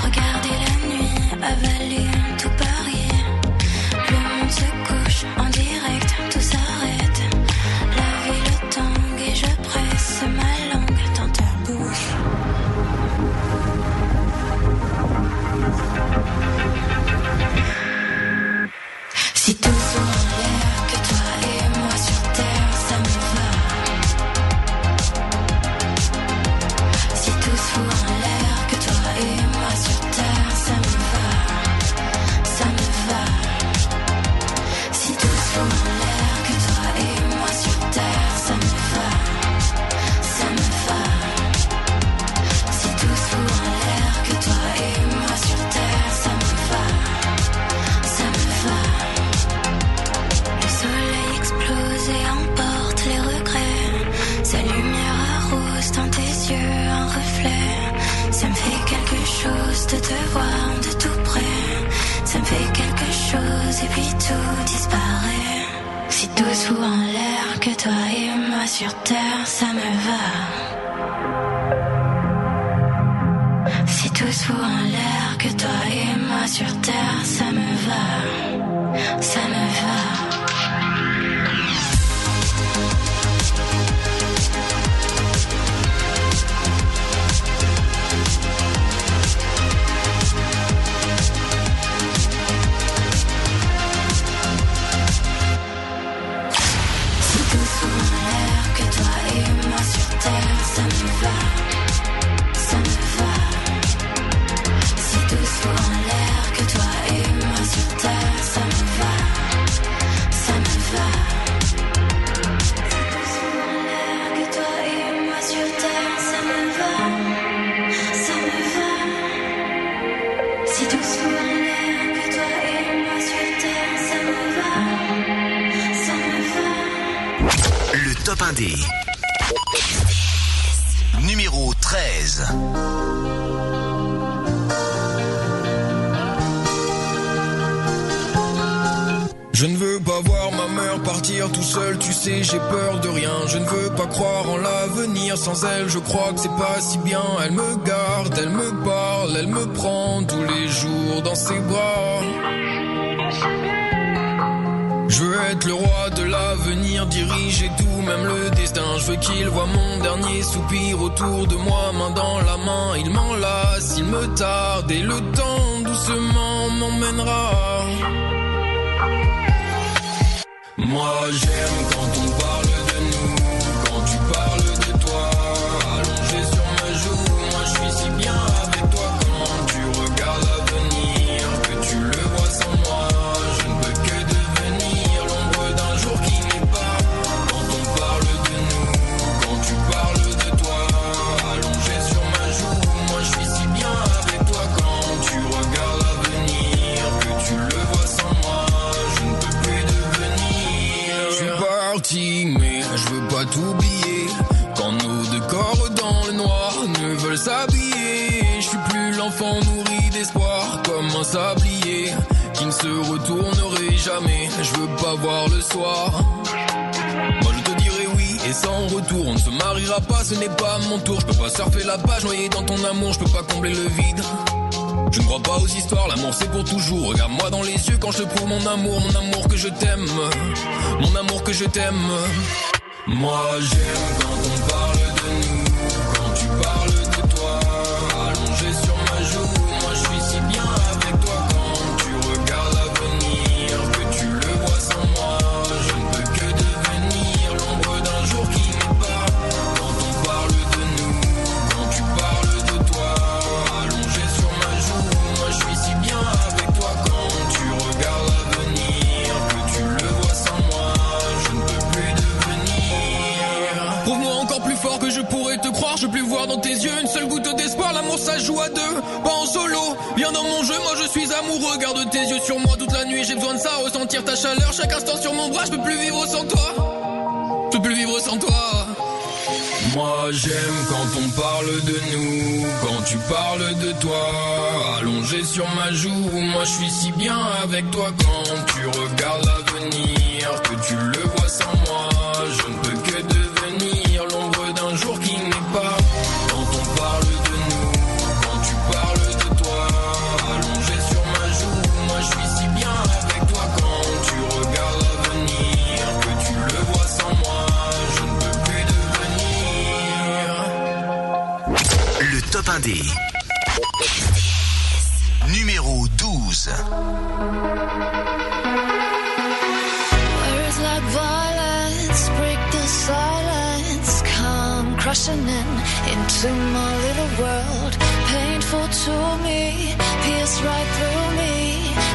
Regardez la nuit, avaler tout Paris. Le monde se couche en direct, tout s'arrête. La vie le tangue et je presse ma langue dans ta bouche. Si tout soit en l'air, que toi et moi sur terre, ça me va. Si tout soit en l'air, que toi et moi sur terre, ça me va. Ça me va. Si tout soit en l'air, que toi et moi sur terre, ça me va. Ça me va. Si tout soit en l'air, que toi et moi sur terre, ça me va. Ça me va. Le soleil explose et emporte les regrets. Sa lumière arrose dans tes yeux un reflet. Ça me fait quelque chose de te voir de tout près. Ça me fait quelque chose et puis tout disparaît. Si tout soit en l'air, que toi et moi sur terre, ça me va. Si tout soit en l'air, que toi et moi sur terre, ça me va. Ça me va. Si tout soit en l'air, que toi et moi sur terre, ça me va. Ça me va. Si tout soit en l'air, que toi et moi sur terre, ça me va. Ça me va. Si tout soit en l'air, que toi et moi sur terre, ça me va. Ça me va. Si tout soit en l'air, que toi et moi sur terre, ça me va. Ça me va. Le Top Indé. Numéro treize. Je ne veux pas voir ma mère partir tout seul, tu sais j'ai peur de rien. Je ne veux pas croire en l'avenir, sans elle je crois que c'est pas si bien. Elle me garde, elle me parle, elle me prend tous les jours dans ses bras. Je veux être le roi de l'avenir, diriger tout, même le destin. Je veux qu'il voie mon dernier soupir autour de moi, main dans la main. Il m'enlace, il me tarde et le temps doucement m'emmènera. Moi j'aime quand on parle de nous, quand tu parles de toi, allongé sur ma joue, moi je suis si bien avec toi. Quand tu regardes l'avenir, que tu le vois sans moi, je ne peux que devenir l'ombre d'un jour qui n'est pas. Quand on parle de nous, quand tu parles de toi, allongé sur ma joue, moi je suis si bien avec toi. Quand tu regardes l'avenir, que tu le vois sans moi, je ne peux plus devenir. Je suis parti mais je veux pas t'oublier. Quand nos deux corps dans le noir ne veulent s'habiller, je suis plus l'enfant nourri d'espoir comme un sablier qui ne se retournerait jamais. Je veux pas voir le soir. Moi je te dirai oui et sans retour. On ne se mariera pas, ce n'est pas mon tour. Je peux pas surfer la page noyée dans ton amour. Je peux pas combler le vide. Je ne crois pas aux histoires, l'amour c'est pour toujours. Regarde-moi dans les yeux quand je te prouve mon amour. Mon amour que je t'aime, mon amour que je t'aime. Moi j'aime quand on parle de nous, quand tu parles de toi, allongé sur ma joue, moi je suis si bien avec toi. Quand tu regardes l'avenir, que tu le vois sans moi, je ne peux que devenir l'ombre d'un jour qui n'est pas. Quand on parle de nous, quand tu parles de toi, allongé sur ma joue, moi je suis si bien avec toi. Quand tu regardes l'avenir, que tu le vois sans moi, je ne peux plus devenir. Prouve-moi encore plus fort que je pourrais te croire. Je veux plus voir dans tes yeux une seule goutte d'espoir. L'amour ça joue à deux, pas en solo. Viens dans mon jeu, moi je suis amoureux. Garde tes yeux sur moi toute la nuit, j'ai besoin de ça. Ressentir ta chaleur, chaque instant sur mon bras. Je peux plus vivre sans toi, je peux plus vivre sans toi. Moi j'aime quand on parle de nous, quand tu parles de toi, allongé sur ma joue, moi je suis si bien avec toi. Quand tu regardes l'avenir, que tu le vois sans moi, je ne peux que devenir l'ombre d'un jour qui n'est pas. Quand on parle de nous, quand tu parles de toi, allongé sur ma joue, moi je suis si bien avec toi. Quand tu regardes l'avenir, que tu le vois sans moi, je ne peux plus devenir. Le Top Indé numéro douze. Words like violence break the silence, come crushing in into my little world. Painful to me, pierce right through me.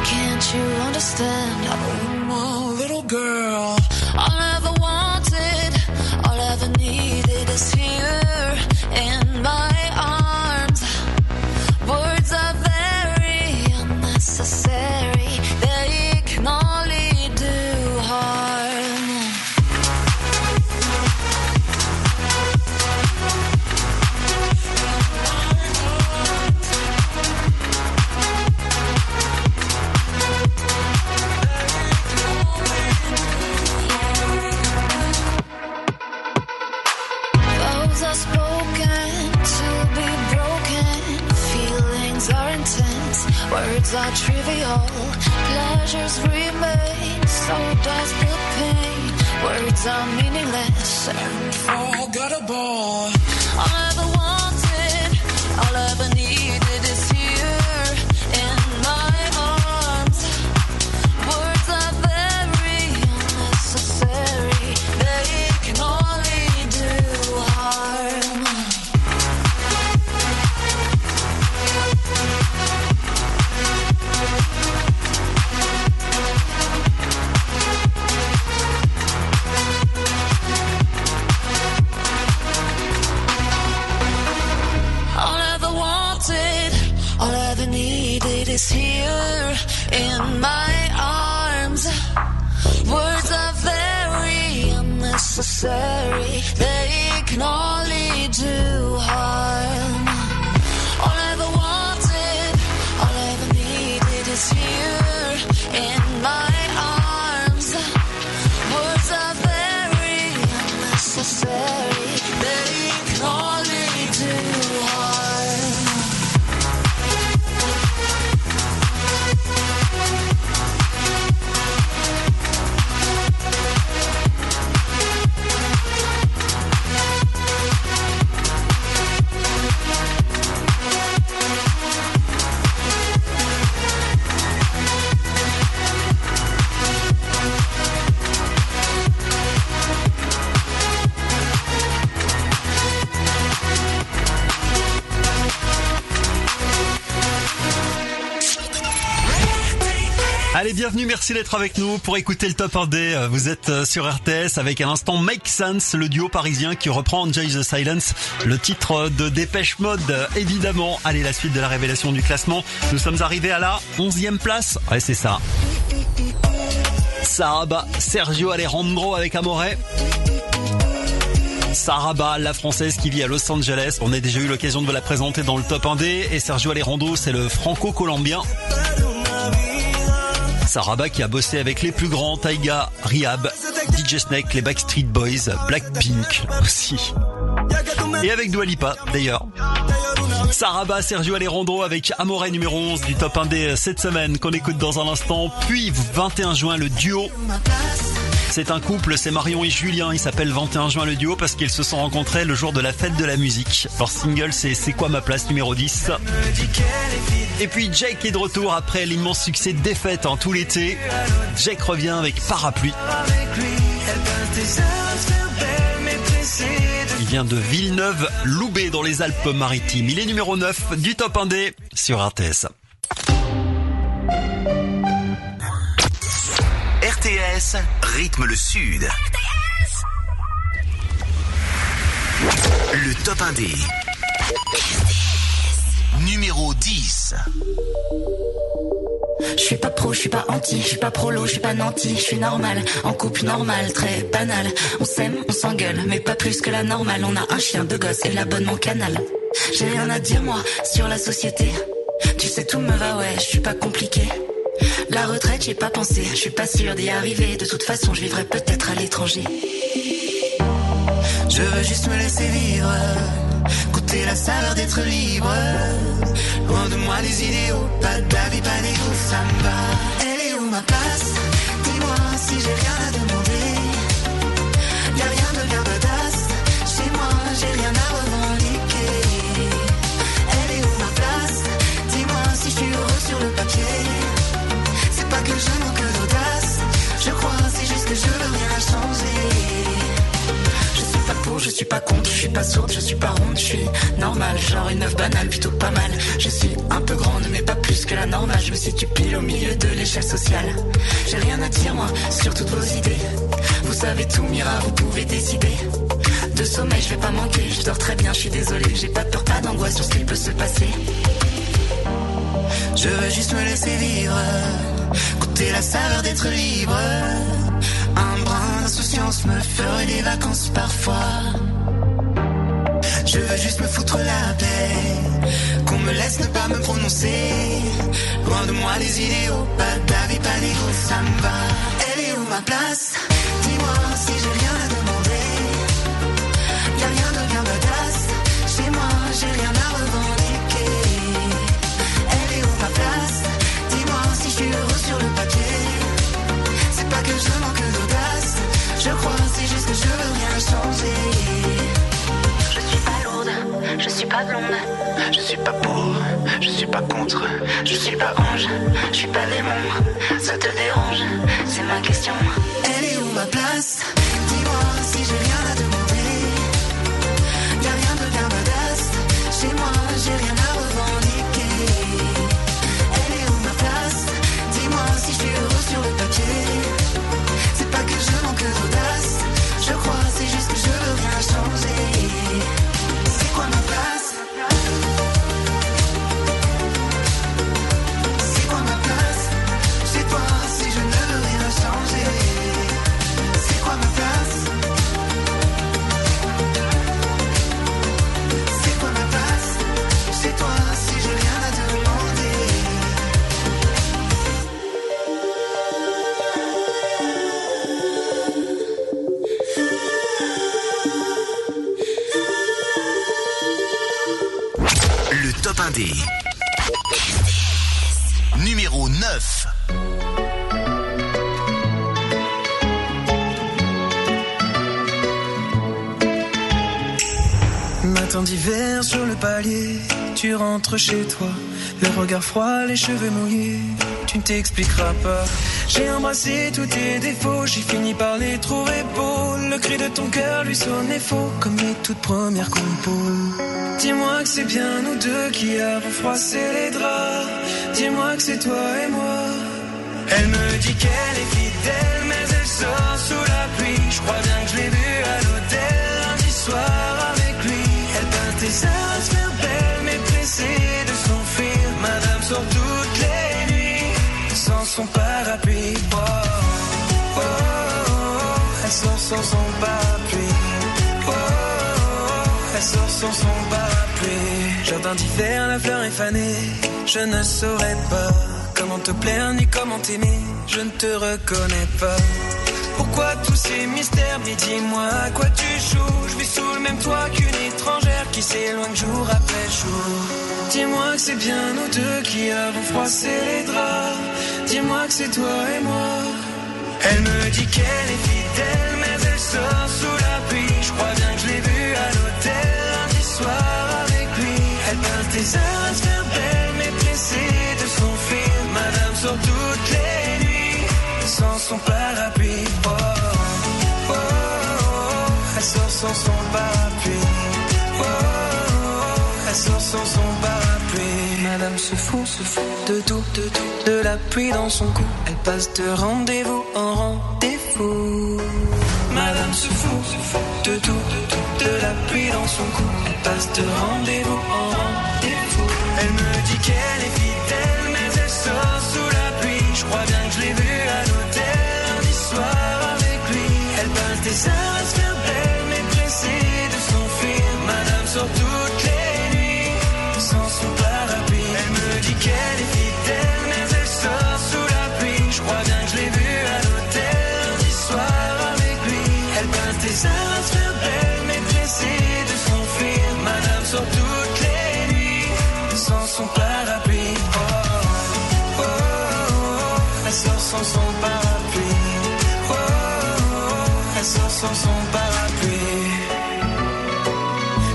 Can't you understand? Oh, my little girl. All I ever wanted, all I ever needed is here in my arms. Words are very unnecessary. They can only do harm. Vows are spoken to be broken. Feelings are intense. Words are trivial. Pleasures remain. So does the pain. Words are meaningless and forgettable. All I ever wanted, all I ever needed is here in my arms. Words are very unnecessary. They can only do harm. All I ever needed is here in my arms. Words are very unnecessary. They can only do harm. All I ever wanted, all I ever needed is here in my arms. Words are very unnecessary. They can only do harm. We'll be right back. Allez, bienvenue, merci d'être avec nous pour écouter le Top Indé. Vous êtes sur R T S avec à l'instant Make Sense, le duo parisien qui reprend Enjoy the Silence, le titre de Dépêche Mode, évidemment. Allez, la suite de la révélation du classement. Nous sommes arrivés à la onzième place. Ouais, c'est ça. Saraba, Sergio Alejandro avec Amore. Saraba, la française qui vit à Los Angeles. On a déjà eu l'occasion de vous la présenter dans le Top Indé. Et Sergio Alejandro, c'est le franco-colombien. Saraba qui a bossé avec les plus grands, Taiga, Rihab, D J Snake, les Backstreet Boys, Blackpink aussi. Et avec Dua Lipa d'ailleurs. Saraba, Sergio Alejandro avec Amore numéro onze du Top Indé cette semaine qu'on écoute dans un instant. Puis vingt et un juin, le duo. C'est un couple, c'est Marion et Julien. Ils s'appellent vingt et un juin le duo parce qu'ils se sont rencontrés le jour de la fête de la musique. Leur single, c'est C'est quoi ma place numéro dix. Et puis Jake est de retour après l'immense succès Défaite hein, tout l'été. Jake revient avec Parapluie. Il vient de Villeneuve-Loubet dans les Alpes-Maritimes. Il est numéro neuf du Top Indé sur R T S. R T S rythme le Sud. R T S. Le Top Indé. Numéro dix. Je suis pas pro, je suis pas anti, je suis pas prolo, je suis pas nanti, je suis normal, en couple normal, très banal. On s'aime, on s'engueule, mais pas plus que la normale. On a un chien, deux gosses et l'abonnement canal. J'ai rien à dire moi sur la société. Tu sais tout me va ouais, je suis pas compliqué. La retraite, j'ai pas pensé, je suis pas sûre d'y arriver. De toute façon, je vivrai peut-être à l'étranger. Je veux juste me laisser vivre, goûter la saveur d'être libre. Loin de moi les idéaux, pas de la vie, pas d'égo, ça me va. Elle est où ma place? Dis-moi si j'ai rien à demander. Y'a rien de bien badass, chez moi j'ai rien à revendiquer. Elle est où ma place? Dis-moi si je suis heureux sur le papier. Pas que je manque d'audace, je crois c'est juste que je veux rien changer. Je suis pas pour, je suis pas contre, je suis pas sourde, je suis pas ronde, je suis normale, genre une œuf banale, plutôt pas mal. Je suis un peu grande, mais pas plus que la normale. Je me situe pile au milieu de l'échelle sociale. J'ai rien à dire moi sur toutes vos idées. Vous savez tout, Mira, vous pouvez décider. De sommeil je vais pas manquer, je dors très bien, je suis désolée. J'ai pas peur, pas d'angoisse sur ce qu'il peut se passer. Je veux juste me laisser vivre, goûter la saveur d'être libre. Un brin d'insouciance me ferait des vacances parfois. Je veux juste me foutre la paix, qu'on me laisse ne pas me prononcer. Loin de moi les idéaux, pas d'avis, pas d'égo, ça me va. Elle est où ma place? Dis-moi si j'ai rien à demander. Y'a rien de bien badass, chez moi j'ai rien à revendiquer. Elle est où ma place? Si je suis heureux sur le papier, c'est pas que je manque d'audace. Je crois, c'est juste que je veux rien changer. Je suis pas lourde, je suis pas blonde, je suis pas pour, je suis pas contre, je suis pas ange, je suis pas démon. Ça te dérange, c'est ma question. Elle est où ma place? Dis-moi si j'ai rien à demander. Y'a rien de bien badass, chez moi j'ai rien à revendiquer. Si je suis heureux sur le papier, c'est pas que je manque d'audace. Je crois, c'est juste que je veux rien changer. C'est quoi ma place? C'est quoi ma place? Chez toi, si je ne veux rien changer. C'est quoi ma place? C'est quoi ma place? Chez toi, si je n'ai rien à demander. Top Indé. Numéro neuf. Matin d'hiver sur le palier, tu rentres chez toi. Le regard froid, les cheveux mouillés, tu ne t'expliqueras pas. J'ai embrassé tous tes défauts, j'ai fini par les trouver beaux. Le cri de ton cœur lui sonnait faux, comme les toutes premières compos. Dis-moi que c'est bien nous deux qui avons froissé les draps. Dis-moi que c'est toi et moi. Elle me dit qu'elle est fidèle, mais elle sort sous la pluie. Je crois bien que je l'ai vue à l'hôtel lundi soir avec lui. Elle partait sans se faire belle, mais pressée de s'enfuir. Madame sort toutes les nuits sans son parapluie. Oh, oh, oh, oh. Elle sort sans son parapluie. Oh, oh, oh. Elle sort sans son parapluie. Jardin d'hiver, la fleur est fanée. Je ne saurais pas comment te plaire ni comment t'aimer, je ne te reconnais pas. Pourquoi tous ces mystères? Mais dis-moi à quoi tu joues. Je vis sous le même toit qu'une étrangère qui s'éloigne jour après jour. Dis-moi que c'est bien nous deux qui avons froissé les draps. Dis-moi que c'est toi et moi. Elle me dit qu'elle est fidèle, mais elle sort sous la pluie. Je crois bien que je l'ai vue à l'hôtel lundi soir avec lui. Elle passe des heures à se faire belle, mais pressée de son fil. Madame sort toutes les nuits sans son parapluie. Oh, oh, oh, oh. Elle sort sans son parapluie. Oh, oh, oh. Elle sort sans son parapluie. Madame se fout, se fout de tout, de tout, de la pluie dans son cou. Elle passe de rendez-vous en rendez-vous. Madame se fout, se fout de tout, de tout, de la pluie dans son cou. Elle passe de rendez-vous en rendez-vous. Elle me dit qu'elle est fidèle, mais elle sort sous la pluie. Je crois bien que je l'ai vue à l'hôtel lundi soir avec lui. Elle passe des heures à se faire belle, mais pressée de s'enfuir. Madame sort toutes les nuits sans son parapluie. Elle me dit qu'elle est fidèle, mais elle sort sous la pluie. Je crois bien que je l'ai vue à l'hôtel lundi soir avec lui. Elle passe des heures à se faire belle, mais pressée de s'enfuir. Madame sort toutes les sans son parapluie, oh, oh, oh, oh, elle sort sans son parapluie, oh, oh, oh, elle sort sans son parapluie,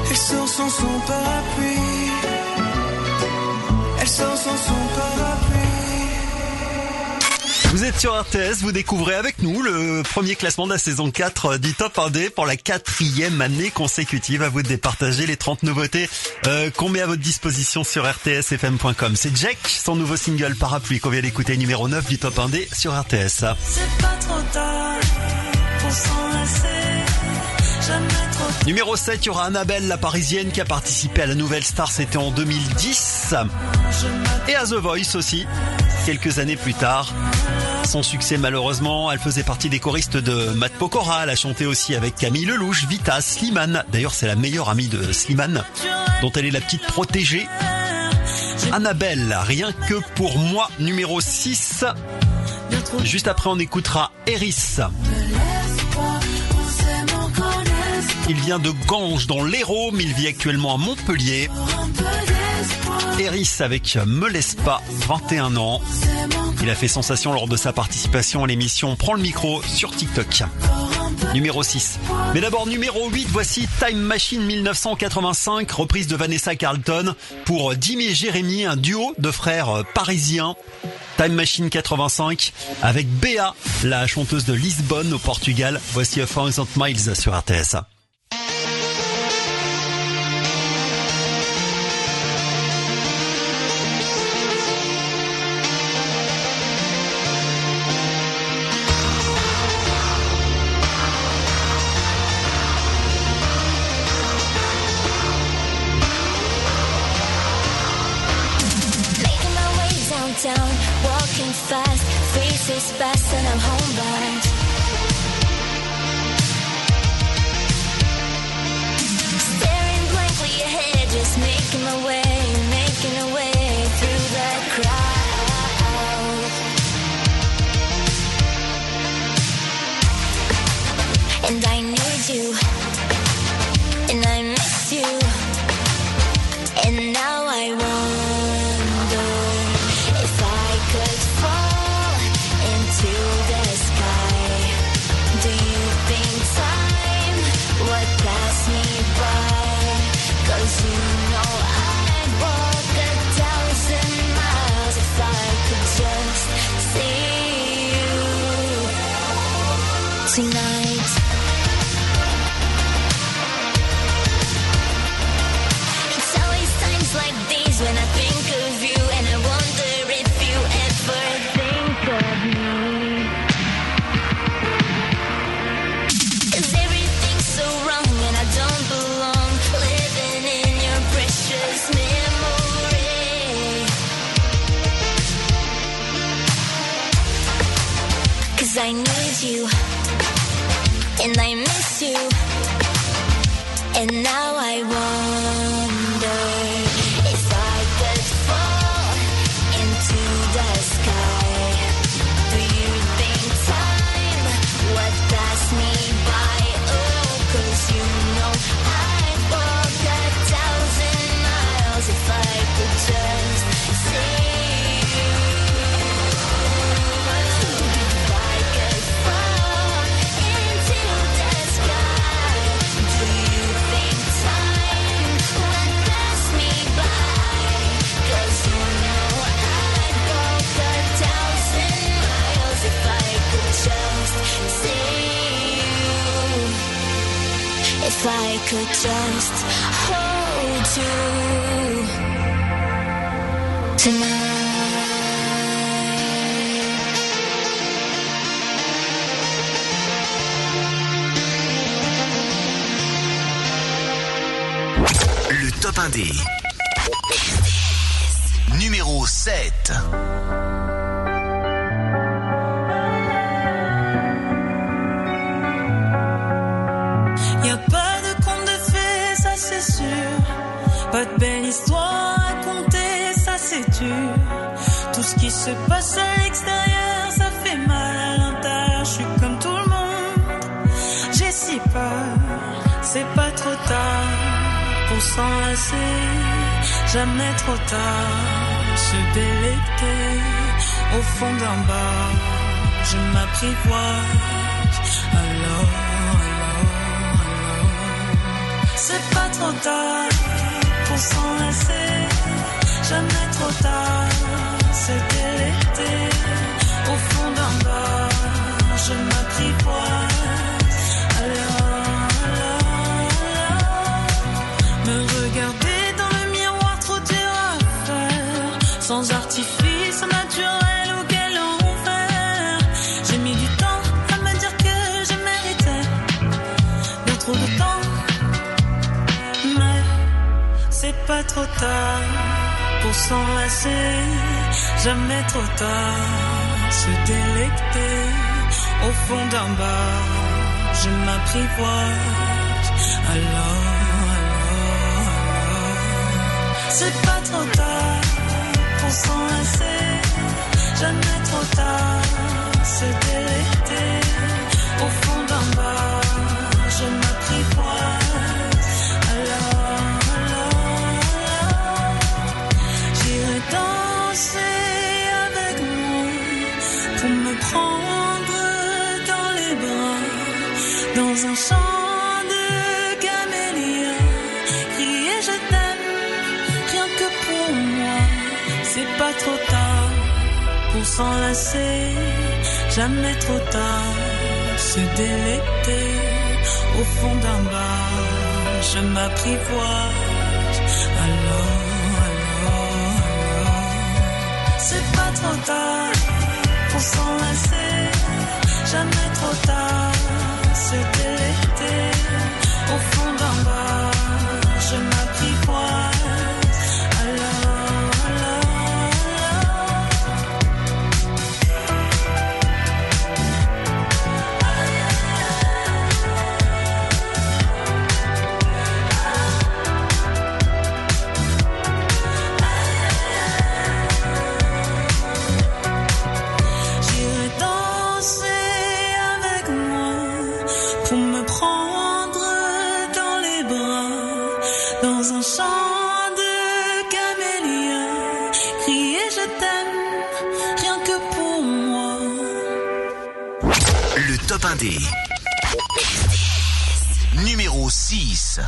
elle sort sans son parapluie, elle sort sans son parapluie. Vous êtes sur R T S, vous découvrez avec nous le premier classement de la saison quatre du Top Indé pour la quatrième année consécutive. À vous de départager les trente nouveautés Euh, qu'on met à votre disposition sur r t s f m point com. C'est Jack, son nouveau single Parapluie, qu'on vient d'écouter, numéro neuf du Top Indé sur R T S. C'est pas trop tard pour s'enlacer, jamais trop... Numéro sept, il y aura Annabelle, la Parisienne, qui a participé à la Nouvelle Star, c'était en deux mille dix. Et à The Voice aussi, quelques années plus tard. Son succès, malheureusement, elle faisait partie des choristes de Matt Pokora. Elle a chanté aussi avec Camille Lelouch, Vita, Slimane. D'ailleurs, c'est la meilleure amie de Slimane, dont elle est la petite protégée. Annabelle, rien que pour moi, numéro six. Juste après, on écoutera Eris. Il vient de Ganges, dans l'Hérault, mais il vit actuellement à Montpellier. Eris avec Me laisse pas, vingt et un ans. Il a fait sensation lors de sa participation à l'émission Prends le micro sur TikTok. Numéro six. Mais d'abord, numéro huit, voici Time Machine mille neuf cent quatre-vingt-cinq, reprise de Vanessa Carlton pour Jimmy et Jérémy, un duo de frères parisiens. Time Machine quatre-vingt-cinq avec Béa, la chanteuse de Lisbonne au Portugal. Voici A Thousand Miles sur R T S. Fast and I'm homebound. Staring blankly ahead, just making my way, making my way through the crowd. And I need you, and I miss you, and now I won't. Tonight, it's always times like these when I think of you, and I wonder if you ever think of me. with you, and I miss you, and now I wonder. If I could just hold you tonight. Le Top Indé numéro sept. Pas de belle histoire à compter, ça c'est dur. Tout ce qui se passe à l'extérieur, ça fait mal à l'intérieur. Je suis comme tout le monde, j'ai si peur. C'est pas trop tard pour s'enlacer, jamais trop tard. Se délecter au fond d'un bar, je m'apprivoise. Alors, alors, alors, c'est pas trop tard. Pour s'enlacer, jamais trop tard. Se délecter au fond d'un bar, je m'apprivoise. Alors, alors, alors, me regarder dans le miroir, trop dur à faire, sans artifice naturel auquel on fait. J'ai mis du temps à me dire que je méritais bien trop de temps. C'est pas trop tard pour s'enlacer, jamais trop tard. Se délecter au fond d'un bar, je m'apprivoise. Alors, alors, alors, c'est pas trop tard pour s'enlacer, jamais trop tard. Se délecter au fond d'un bar, je m'apprivoise. Alors, danser avec moi pour me prendre dans les bras, dans un champ de camélias, crier je t'aime rien que pour moi. C'est pas trop tard pour s'enlacer, jamais trop tard. Se délecter au fond d'un bar, je m'apprivoise. Alors, c'est pas trop tard pour s'enlacer, jamais trop tard. Se délecter au fond d'un bar, je m'apprivoise. Alors, Top Indé numéro six.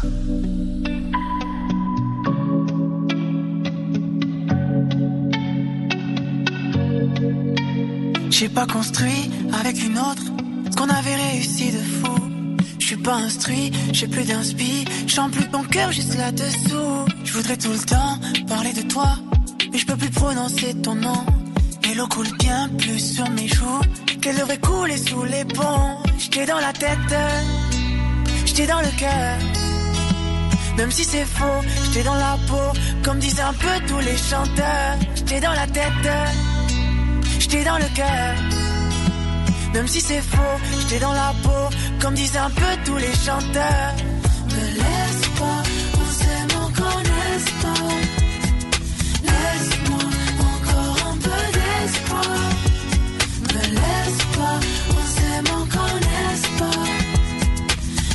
J'ai pas construit avec une autre ce qu'on avait réussi de fou. Je suis pas instruit, j'ai plus d'inspi, je sens plus ton cœur juste là-dessous. Je voudrais tout le temps parler de toi, mais je peux plus prononcer ton nom. Et l'eau coule bien plus sur mes joues qu'elle devrait couler sous les ponts. J'étais dans la tête, j'étais dans le cœur, même si c'est faux. J'étais dans la peau, comme disent un peu tous les chanteurs. J'étais dans la tête, j'étais dans le cœur, même si c'est faux, j'étais dans la peau, comme disent un peu tous les chanteurs. Me laisse pas, on s'aime, on connaisse pas. Laisse-moi encore un peu d'espoir. Me laisse pas, on s'aime, on connaisse pas.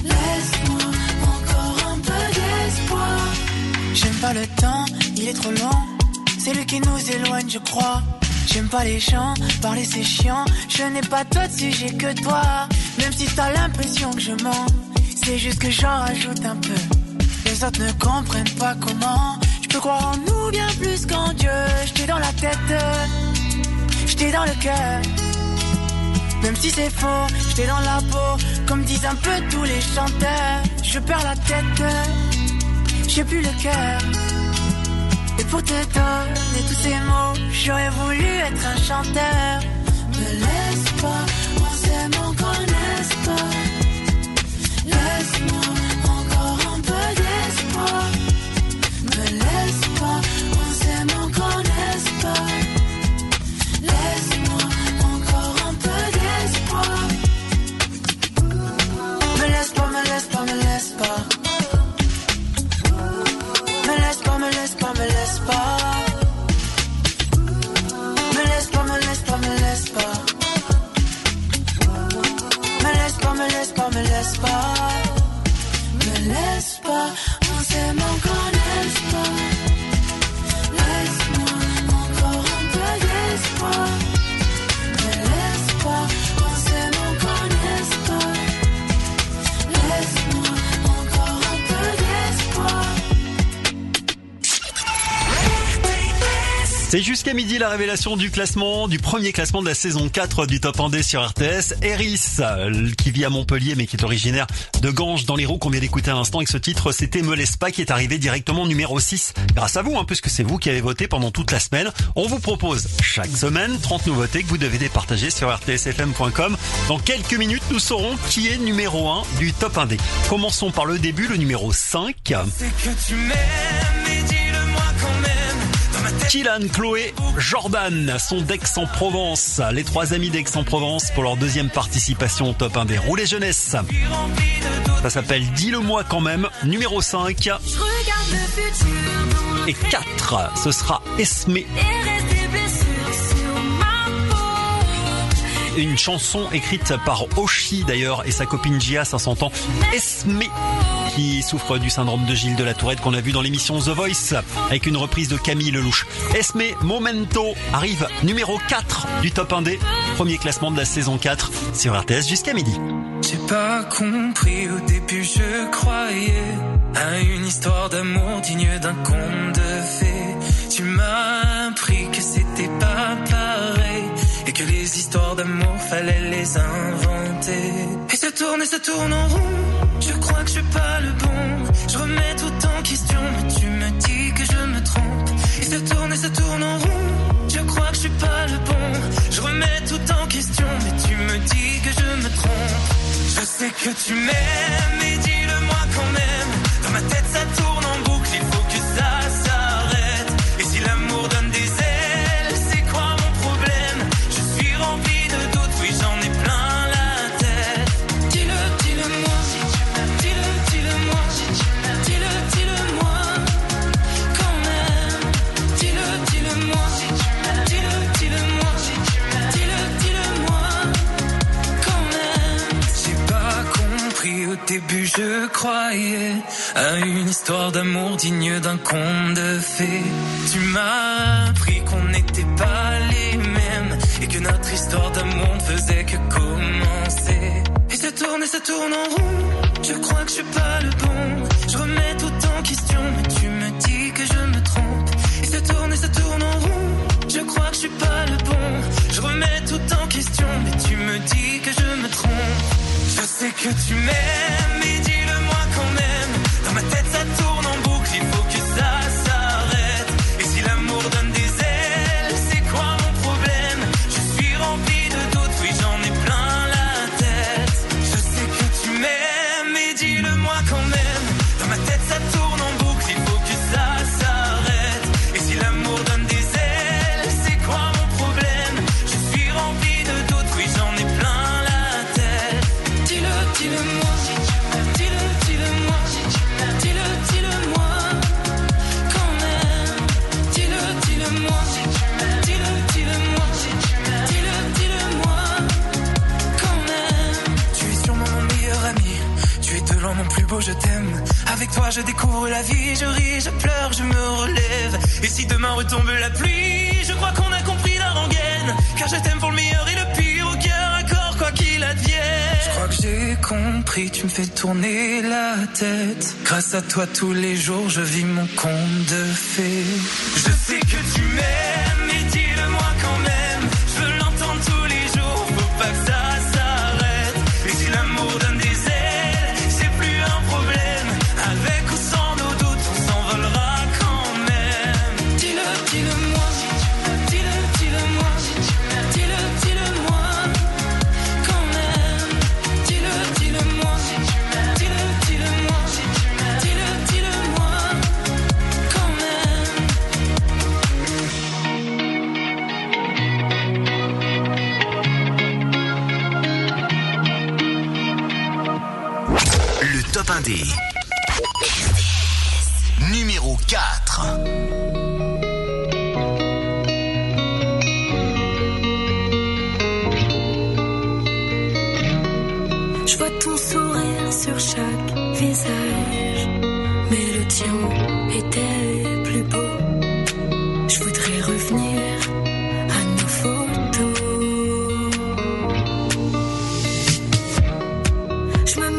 Laisse-moi encore un peu d'espoir. J'aime pas le temps, il est trop long. C'est lui qui nous éloigne, je crois. J'aime pas les gens, parler c'est chiant. Je n'ai pas toi dessus, j'ai que toi. Même si t'as l'impression que je mens, c'est juste que j'en rajoute un peu. Les autres ne comprennent pas comment je peux croire en nous bien plus qu'en Dieu. J't'ai dans la tête, j't'ai dans le cœur. Même si c'est faux, j't'ai dans la peau, comme disent un peu tous les chanteurs. Je perds la tête, j'ai plus le cœur. Et pour te donner tous ces mots, j'aurais voulu être un chanteur. Me laisse pas, on s'aime, on connaisse pas. Laisse-moi encore un peu d'espoir. Me laisse pas, on s'aime, on connaisse pas. Laisse-moi encore un peu d'espoir. Me laisse pas, me laisse pas, me laisse pas. Me laisse pas, me laisse pas, me laisse pas, me laisse pas, me laisse pas, me laisse pas, me laisse pas, me laisse pas, on s'aime, on connaisse pas, laisse-moi encore un peu d'espoir, me laisse pas, on s'aime, on connaisse pas, laisse-moi encore un peu d'espoir. C'est jusqu'à midi la révélation du classement, du premier classement de la saison quatre du Top Indé sur R T S. Eris, qui vit à Montpellier mais qui est originaire de Ganges dans l'Hérault, qu'on vient d'écouter à l'instant, et que ce titre c'était Me laisse pas, qui est arrivé directement numéro six grâce à vous, hein, puisque c'est vous qui avez voté pendant toute la semaine. On vous propose chaque semaine trente nouveautés que vous devez départager sur r t s f m point com. Dans quelques minutes, nous saurons qui est numéro un du Top Indé. Commençons par le début, le numéro cinq. C'est que tu m'aimes, mais dis-le-moi quand même. Kylan, Chloé, Jordan sont d'Aix-en-Provence. Les trois amis d'Aix-en-Provence pour leur deuxième participation au Top Indé. Roulez jeunesse. Ça s'appelle Dis-le-moi quand même, numéro cinq. Et quatre, ce sera Esmé. Une chanson écrite par Oshi d'ailleurs et sa copine Gia, cinq cents ans, Esmé, qui souffre du syndrome de Gilles de la Tourette qu'on a vu dans l'émission The Voice avec une reprise de Camille Lelouch. Esmé, Momento, arrive numéro quatre du Top Indé, premier classement de la saison quatre sur R T S jusqu'à midi. J'ai pas compris au début, je croyais à une histoire d'amour digne d'un conte de fées. Tu m'as appris que c'était pas pareil, et que les histoires d'amour, fallait les inventer. Et ça tourne, et ça tourne en rond. Je crois que je suis pas le bon. Je remets tout en question, mais tu me dis que je me trompe. Et ça tourne, et ça tourne en rond. Je crois que je suis pas le bon. Je remets tout en question, mais tu me dis que je me trompe. Je sais que tu m'aimes, mais dis-le-moi quand même. Dans ma tête, ça tourne en boucle, il faut que ça s'arrête. Et si l'amour donne des ailes, c'est quoi mon problème? Je suis rempli. Au début je croyais à une histoire d'amour digne d'un conte de fées. Tu m'as appris qu'on n'était pas les mêmes, et que notre histoire d'amour ne faisait que commencer. Et ça tourne et ça tourne en rond. Je crois que je suis pas le bon. Je remets tout en question, mais tu me dis que je me trompe. Et ça tourne et ça tourne en rond. Je crois que je suis pas le bon. Je remets tout en question, mais tu me dis que je me trompe. Je sais que tu m'aimes, mais dis-le-moi quand même. Dans ma tête, ça tourne en boucle, il faut que ça s'arrête. Et si l'amour donne des ailes, c'est quoi mon problème? Je suis rempli de doutes, oui, j'en ai plein la tête. Je sais que tu m'aimes, mais dis-le-moi quand même. Dans ma tête, ça tourne en boucle, il faut que ça s'arrête. Et si l'amour donne des ailes, c'est quoi mon problème? Je suis rempli de doutes, oui, j'en ai plein la tête. beau je t'aime. Avec toi je découvre la vie, je ris, je pleure, je me relève. Et si demain retombe la pluie, je crois qu'on a compris la rengaine. Car je t'aime pour le meilleur et le pire, au cœur à corps quoi qu'il advienne. Je crois que j'ai compris, tu me fais tourner la tête. Grâce à toi tous les jours je vis mon conte de fées. Je sais que tu m'aimes et dis-le-moi quand même. Je veux l'entendre tous les jours, faut pas que ça. Top Indé numéro quatre. Je vois ton sourire sur chaque visage, mais le tien était plus beau. Je voudrais revenir à nos photos. Je me mets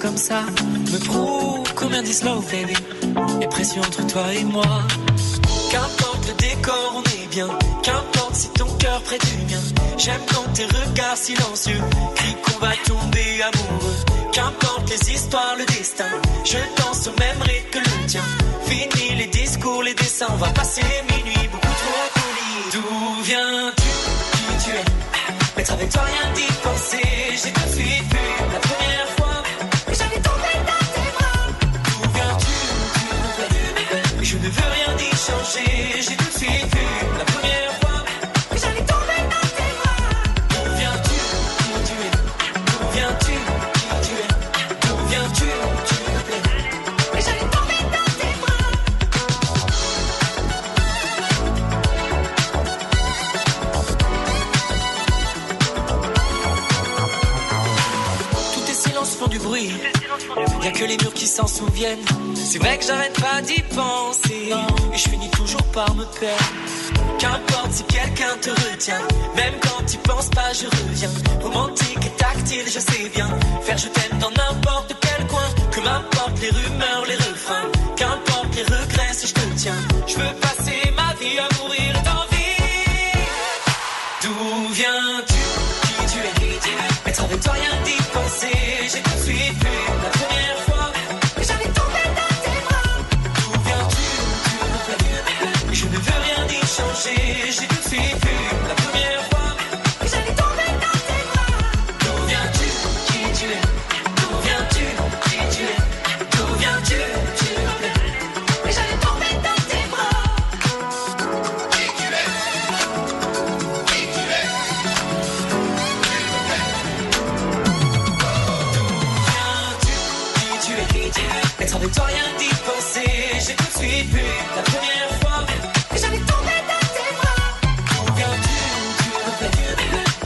comme ça, me prouve comme un slow baby, les pressions entre toi et moi. Qu'importe le décor, on est bien, qu'importe J'aime quand tes regards silencieux crient qu'on va tomber amoureux. Qu'importe les histoires, le destin, je danse au même rythme que le tien. Fini les discours, les dessins, on va passer minuit beaucoup trop poli. D'où viens-tu, qui tu es? Mettre avec toi, rien d'y penser, j'ai tout de suite vu la première fois. Je ne veux rien y changer, j'ai tout de suite vu la première fois que j'allais tomber dans tes bras. D'où viens-tu, qui tu es? D'où viens-tu, qui tu es? D'où viens-tu, tu me plais? Et j'allais tomber dans tes bras. Tout est silence font du bruit, y'a que les murs qui s'en souviennent. C'est vrai que j'arrête pas d'y penser et je finis toujours par me perdre. Qu'importe si quelqu'un te retient, même quand t'y penses pas je reviens. Romantique et tactile, je sais bien faire je t'aime dans n'importe quel coin. Que m'importent les rumeurs, les refrains, qu'importe les regrets si je te tiens. Je veux passer ma vie à mourir d'envie. D'où viens-tu, qui tu es? Être avec toi, rien d'y penser, j'ai tout de suite vu la première fois. J'ai, j'ai tout de suite vu la première fois que j'allais tomber dans tes bras. D'où viens-tu, qui tu es? D'où viens-tu, qui tu es? D'où viens-tu, tu me plais? Mais j'allais tomber dans tes bras. Qui tu es? Qui tu es? Tu me plais. D'où viens-tu, qui tu es? Qui tu es? Être avec toi, rien d'y penser, j'ai tout de suite vu la première fois que j'allais tomber.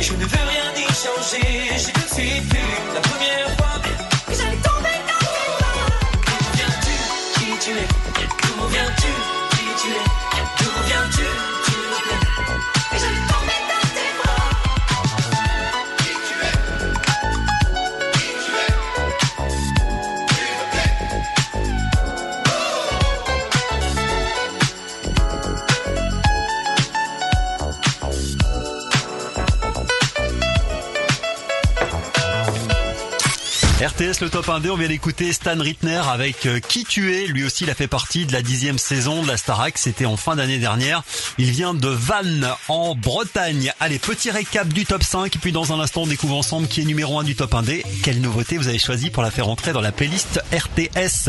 Je ne veux rien y changer, j'ai tout de suite vu la première fois que j'allais tomber dans tes bras. D'où viens-tu, qui tu es? D'où viens-tu, qui tu es? D'où viens-tu, tu me plais? Et j'allais tomber dans tes bras. Qui tu es? Qui tu es? Tu me plais. Oh. R T S, le Top Indé, on vient d'écouter Stan Rittner avec euh, Qui tu es. Lui aussi, il a fait partie de la dixième saison de la Starac. C'était en fin d'année dernière. Il vient de Vannes, en Bretagne. Allez, petit récap du Top cinq. Et puis, dans un instant, on découvre ensemble qui est numéro un du Top Indé. Quelle nouveauté vous avez choisi pour la faire entrer dans la playlist R T S?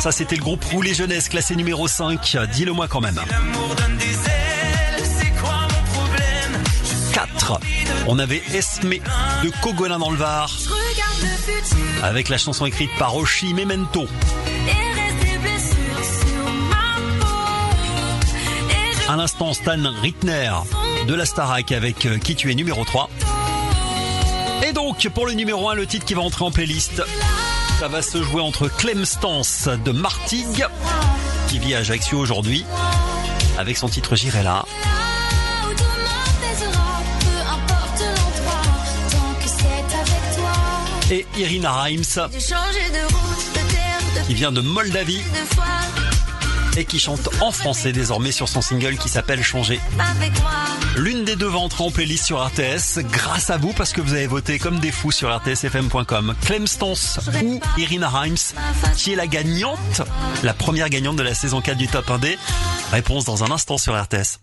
Ça, c'était le groupe Roulé Jeunesse, classé numéro cinq. Dis-le-moi quand même. quatre. On avait Esmé de Cogolin dans le Var avec la chanson écrite par Oshi, Memento. À l'instant, Stan Rittner de la Starac avec Qui tu es, numéro trois. Et donc pour le numéro un, le titre qui va entrer en playlist, ça va se jouer entre Clem Stance de Martigues, qui vit à Ajaccio aujourd'hui, avec son titre J'irai là, et Irina Reims, qui vient de Moldavie et qui chante en français désormais sur son single qui s'appelle Changer. L'une des deux va entrer en playlist sur R T S grâce à vous, parce que vous avez voté comme des fous sur r t s f m point com. Clem Stance ou Irina Reims, qui est la gagnante, la première gagnante de la saison quatre du Top Indé. Réponse dans un instant sur R T S.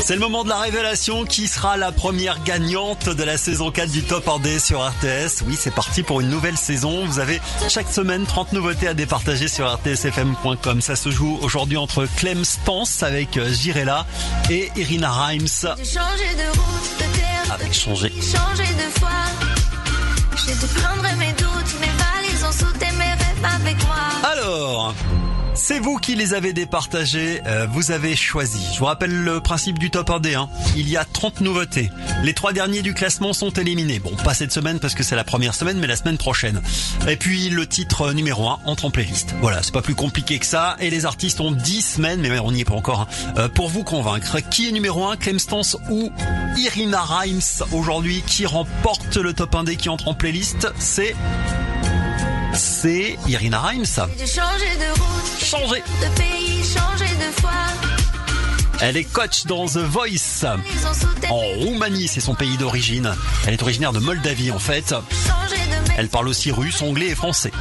C'est le moment de la révélation. Qui sera la première gagnante de la saison quatre du Top Indé sur R T S? Oui, c'est parti pour une nouvelle saison. Vous avez chaque semaine trente nouveautés à départager sur r t s f m point com. Ça se joue aujourd'hui entre Clem Stance avec Jirela et Irina Reims avec Changer. Alors, c'est vous qui les avez départagés, euh, vous avez choisi. Je vous rappelle le principe du Top Indé, hein. Il y a trente nouveautés. Les trois derniers du classement sont éliminés. Bon, pas cette semaine parce que c'est la première semaine, mais la semaine prochaine. Et puis le titre numéro un entre en playlist. Voilà, c'est pas plus compliqué que ça. Et les artistes ont dix semaines, mais on n'y est pas encore, hein, pour vous convaincre. Qui est numéro un, Clem Stance ou Irina Rhymes aujourd'hui qui remporte le Top Indé qui entre en playlist. C'est... C'est Irina Rhymes. Changer de route, changer de pays, changer de foi. Elle est coach dans The Voice en Roumanie, c'est son pays d'origine. Elle est originaire de Moldavie en fait. Elle parle aussi russe, anglais et français.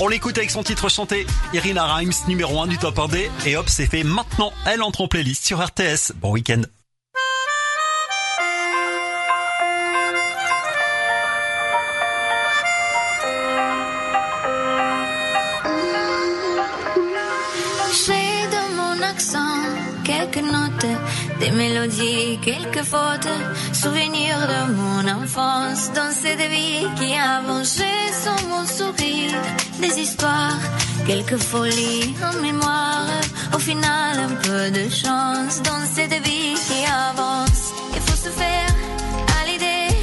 On l'écoute avec son titre chanté, Irina Rhymes, numéro un du Top Indé. Et hop, c'est fait maintenant, elle entre en playlist sur R T S. Bon week-end. Des mélodies, quelques fautes, souvenirs de mon enfance, dans cette vie qui a vengé sans mon sourire, des histoires, quelques folies en mémoire, au final un peu de chance, dans cette vie qui avance. Il faut se faire à l'idée,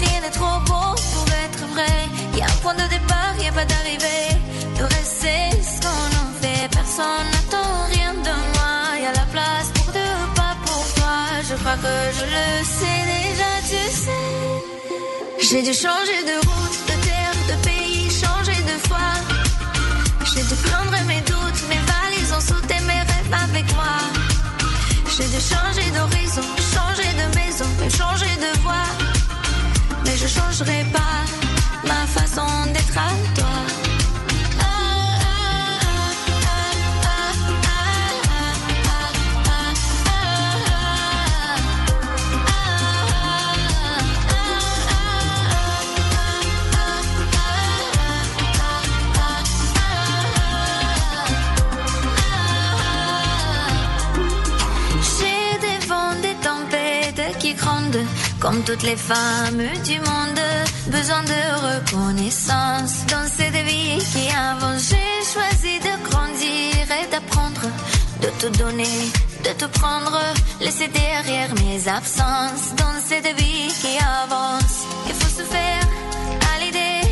rien n'est trop beau pour être vrai, il y a un point de départ, il n'y a pas d'arrivée, le reste c'est ce qu'on en fait, personne n'attend rien de moi, il y a la place pour je crois que je le sais déjà, tu sais. J'ai dû changer de route, de terre, de pays, changer de foi. J'ai dû prendre mes doutes, mes valises, ont sauté mes rêves avec moi. J'ai dû changer d'horizon, changer de maison, même changer de voix. Mais je changerai pas ma façon d'être à toi. Comme toutes les femmes du monde, besoin de reconnaissance. Dans cette vie qui avance, j'ai choisi de grandir et d'apprendre, de tout donner, de tout prendre, laisser derrière mes absences. Dans cette vie qui avance, il faut se faire à l'idée,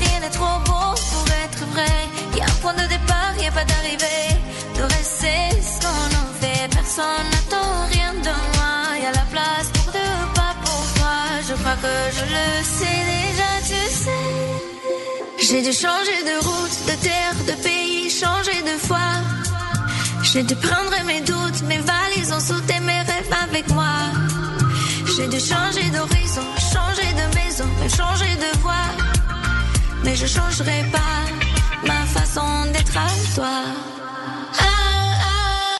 rien n'est trop beau pour être vrai. Il y a un point de départ, il n'y a pas d'arrivée, le reste c'est ce qu'on en fait. Personne n'attend rien de moi, il y a la place pour deux. Je crois que je le sais déjà, tu sais. J'ai dû changer de route, de terre, de pays, changer de foi. J'ai dû prendre mes doutes, mes valises, ont sauté mes rêves avec moi. J'ai dû changer d'horizon, changer de maison, changer de voix. Mais je changerai pas ma façon d'être à toi.